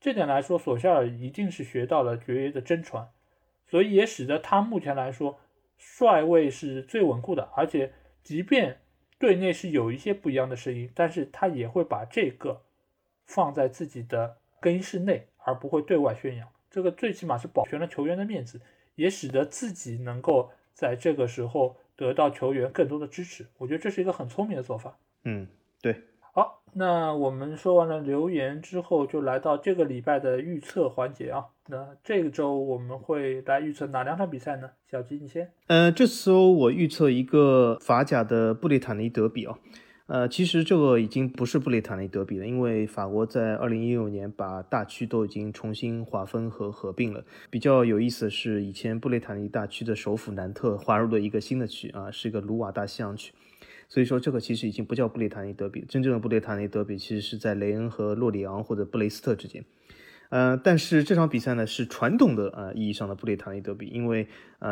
这点来说索夏尔一定是学到了爵爷的真传，所以也使得他目前来说帅位是最稳固的，而且即便队内是有一些不一样的声音，但是他也会把这个放在自己的更衣室内，而不会对外宣扬。这个最起码是保全了球员的面子，也使得自己能够在这个时候得到球员更多的支持。我觉得这是一个很聪明的做法。对。好，那我们说完了留言之后，就来到这个礼拜的预测环节啊。那这个周我们会来预测哪两场比赛呢？小吉你先。这次我预测一个法甲的布列塔尼德比啊。其实这个已经不是布列塔尼德比了，因为法国在2016年把大区都已经重新划分和合并了。比较有意思的是，以前布列塔尼大区的首府南特划入了一个新的区啊，是一个卢瓦大西洋区。所以说这个其实已经不叫布列塔尼德比，真正的布列塔尼德比其实是在雷恩和洛里昂或者布雷斯特之间。但是这场比赛呢是传统的意义上的布列塔尼德比，因为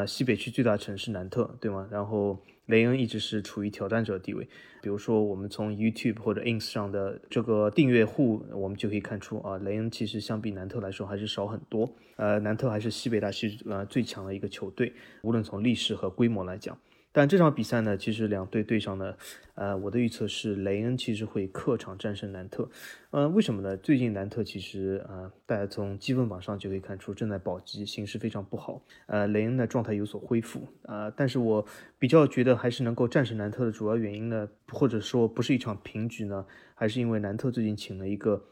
西北区最大城市南特，对吗？然后雷恩一直是处于挑战者地位，比如说我们从 YouTube 或者 Ins 上的这个订阅户，我们就可以看出雷恩其实相比南特来说还是少很多。南特还是西北大区最强的一个球队，无论从历史和规模来讲。但这场比赛呢，其实两队对上呢，我的预测是雷恩其实会客场战胜南特。为什么呢？最近南特其实大家从积分榜上就可以看出正在保级，形势非常不好。雷恩的状态有所恢复。但是我比较觉得还是能够战胜南特的主要原因呢，或者说不是一场平局呢，还是因为南特最近请了一个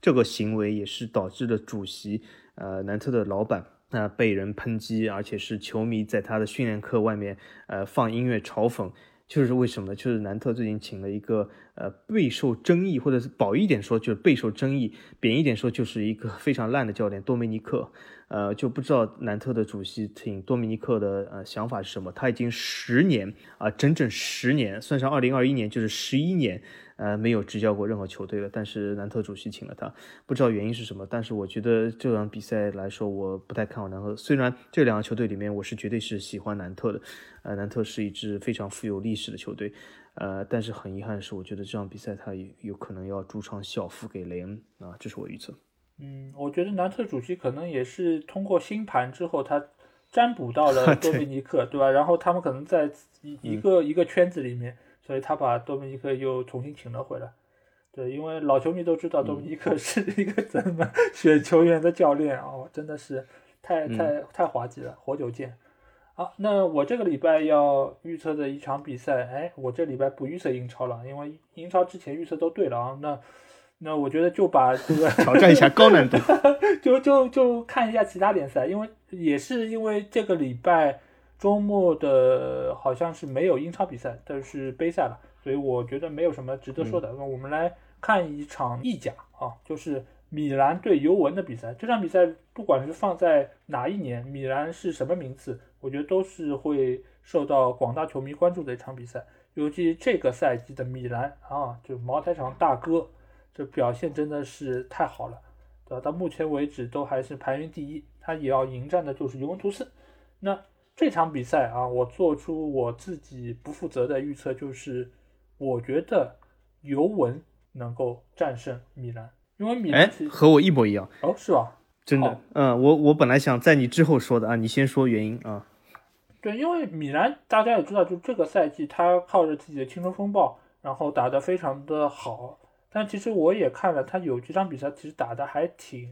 这个行为也是导致了主席南特的老板。被人抨击，而且是球迷在他的训练课外面放音乐嘲讽。就是为什么呢？就是南特最近请了一个备受争议，或者是褒一点说就是备受争议，贬一点说就是一个非常烂的教练多米尼克。就不知道南特的主席挺多米尼克的想法是什么。他已经10年整整10年，算上2021年就是11年没有执教过任何球队了，但是南特主席请了他，不知道原因是什么。但是我觉得这场比赛来说我不太看好南特，虽然这两个球队里面我是绝对是喜欢南特的，南特是一支非常富有历史的球队，但是很遗憾的是我觉得这场比赛他有可能要主场小负给雷恩啊，这是我预测。我觉得南特主席可能也是通过星盘之后，他占卜到了多米尼克，对吧？然后他们可能在一个圈子里面，所以他把多米尼克又重新请了回来。对，因为老球迷都知道多米尼克是一个怎么选球员的教练真的是太滑稽了，活久见。好，那我这个礼拜要预测的一场比赛，我这礼拜不预测英超了，因为英超之前预测都对了那那我觉得就把这个挑战一下高难度就看一下其他联赛，因为也是因为这个礼拜周末的好像是没有英超比赛，但是杯赛了，所以我觉得没有什么值得说的。那我们来看一场意甲啊，就是米兰对尤文的比赛。这场比赛不管是放在哪一年，米兰是什么名次，我觉得都是会受到广大球迷关注的一场比赛。尤其这个赛季的米兰啊，就茅台厂大哥，这表现真的是太好了，对吧？到目前为止都还是排名第一，他也要迎战的就是尤文图斯。那这场比赛啊，我做出我自己不负责的预测，就是我觉得尤文能够战胜米兰，因为米兰和我一模一样。哦，是吧？真的，我本来想在你之后说的啊，你先说原因啊。对，因为米兰大家也知道，就这个赛季他靠着自己的青春风暴，然后打得非常的好。但其实我也看了，他有几场比赛其实打得还挺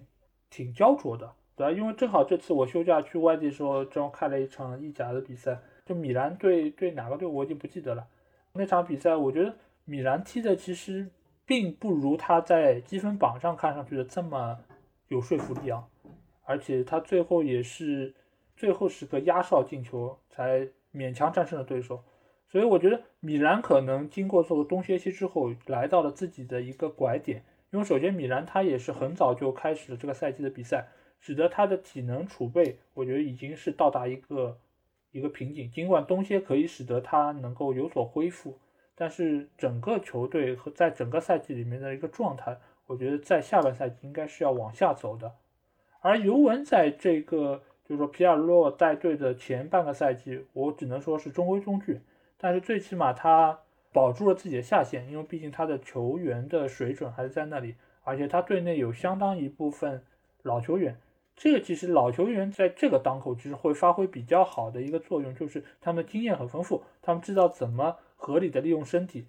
焦灼的，对吧？因为正好这次我休假去外地的时候，正好看了一场意甲的比赛，就米兰对哪个队我已经不记得了。那场比赛我觉得米兰踢的其实并不如他在积分榜上看上去的这么有说服力啊，而且他最后也是最后时刻压哨进球才勉强战胜了对手。所以我觉得米兰可能经过这个冬歇期之后来到了自己的一个拐点，因为首先米兰他也是很早就开始了这个赛季的比赛，使得他的体能储备我觉得已经是到达一个瓶颈。尽管冬歇可以使得他能够有所恢复，但是整个球队和在整个赛季里面的一个状态，我觉得在下半赛季应该是要往下走的。而尤文在这个就是说皮尔洛带队的前半个赛季，我只能说是中规中矩，但是最起码他保住了自己的下限，因为毕竟他的球员的水准还是在那里，而且他队内有相当一部分老球员。这个其实老球员在这个当口其实会发挥比较好的一个作用，就是他们的经验很丰富，他们知道怎么合理的利用身体。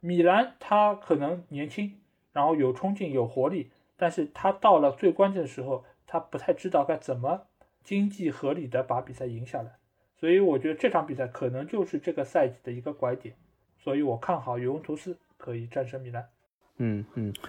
米兰他可能年轻，然后有冲劲有活力，但是他到了最关键的时候，他不太知道该怎么经济合理的把比赛赢下来。所以我觉得这场比赛可能就是这个赛季的一个拐点，所以我看好尤文图斯可以战胜米兰。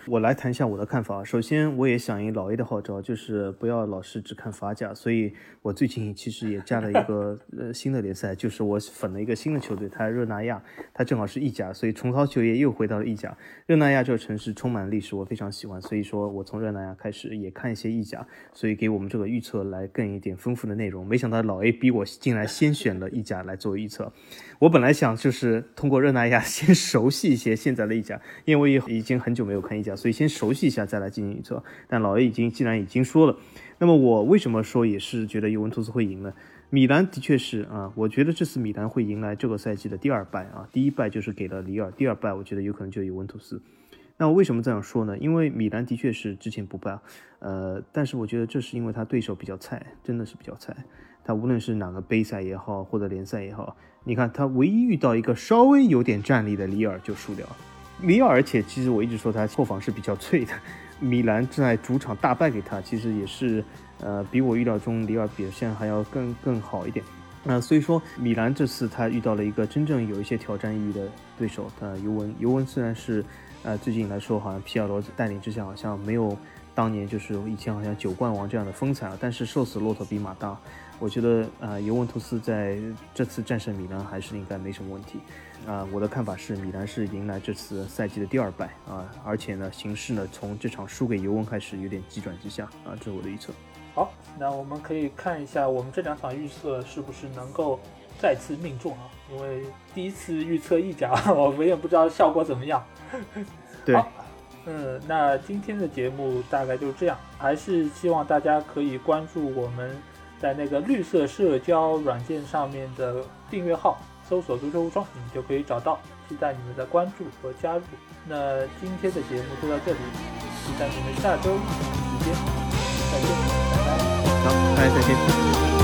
我来谈一下我的看法。首先我也响应老 A 的号召，就是不要老是只看法甲，所以我最近其实也加了一个新的联赛，就是我粉了一个新的球队，它热那亚，它正好是意甲，所以重操旧业又回到了意甲。热那亚这个城市充满历史，我非常喜欢，所以说我从热那亚开始也看一些意甲，所以给我们这个预测来更一点丰富的内容。没想到老 A 逼我进来先选了意甲来做预测，我本来想就是通过热那亚先熟悉一些现在的意甲，因为我已经很久没有看意甲，所以先熟悉一下再来进行预测。但老 A 既然已经说了，那么我为什么说也是觉得尤文图斯会赢呢？米兰的确是啊，我觉得这次米兰会迎来这个赛季的第二败啊，第一败就是给了里尔，第二败我觉得有可能就尤文图斯。那我为什么这样说呢？因为米兰的确是之前不败，但是我觉得这是因为他对手比较菜，真的是比较菜。他无论是哪个杯赛也好，或者联赛也好，你看他唯一遇到一个稍微有点战力的里尔就输掉了。里尔，而且其实我一直说他后防是比较脆的，米兰在主场大败给他，其实也是比我预料中里尔表现还要更好一点。所以说米兰这次他遇到了一个真正有一些挑战意义的对手，尤文虽然是最近来说好像皮尔罗带领之下好像没有当年就是以前好像9冠王这样的风采啊，但是瘦死骆驼比马大，我觉得尤文图斯在这次战胜米兰还是应该没什么问题。我的看法是米兰是迎来这次赛季的第二败啊，而且呢形势呢从这场输给尤文开始有点急转直下啊，这是我的预测。好，那我们可以看一下我们这两场预测是不是能够再次命中啊，因为第一次预测意甲我们也不知道效果怎么样。对。那今天的节目大概就是这样，还是希望大家可以关注我们在那个绿色社交软件上面的订阅号，搜索足球无双你们就可以找到，期待你们的关注和加入。那今天的节目就到这里，期待你们下周时间再见，拜拜，好，大家再见。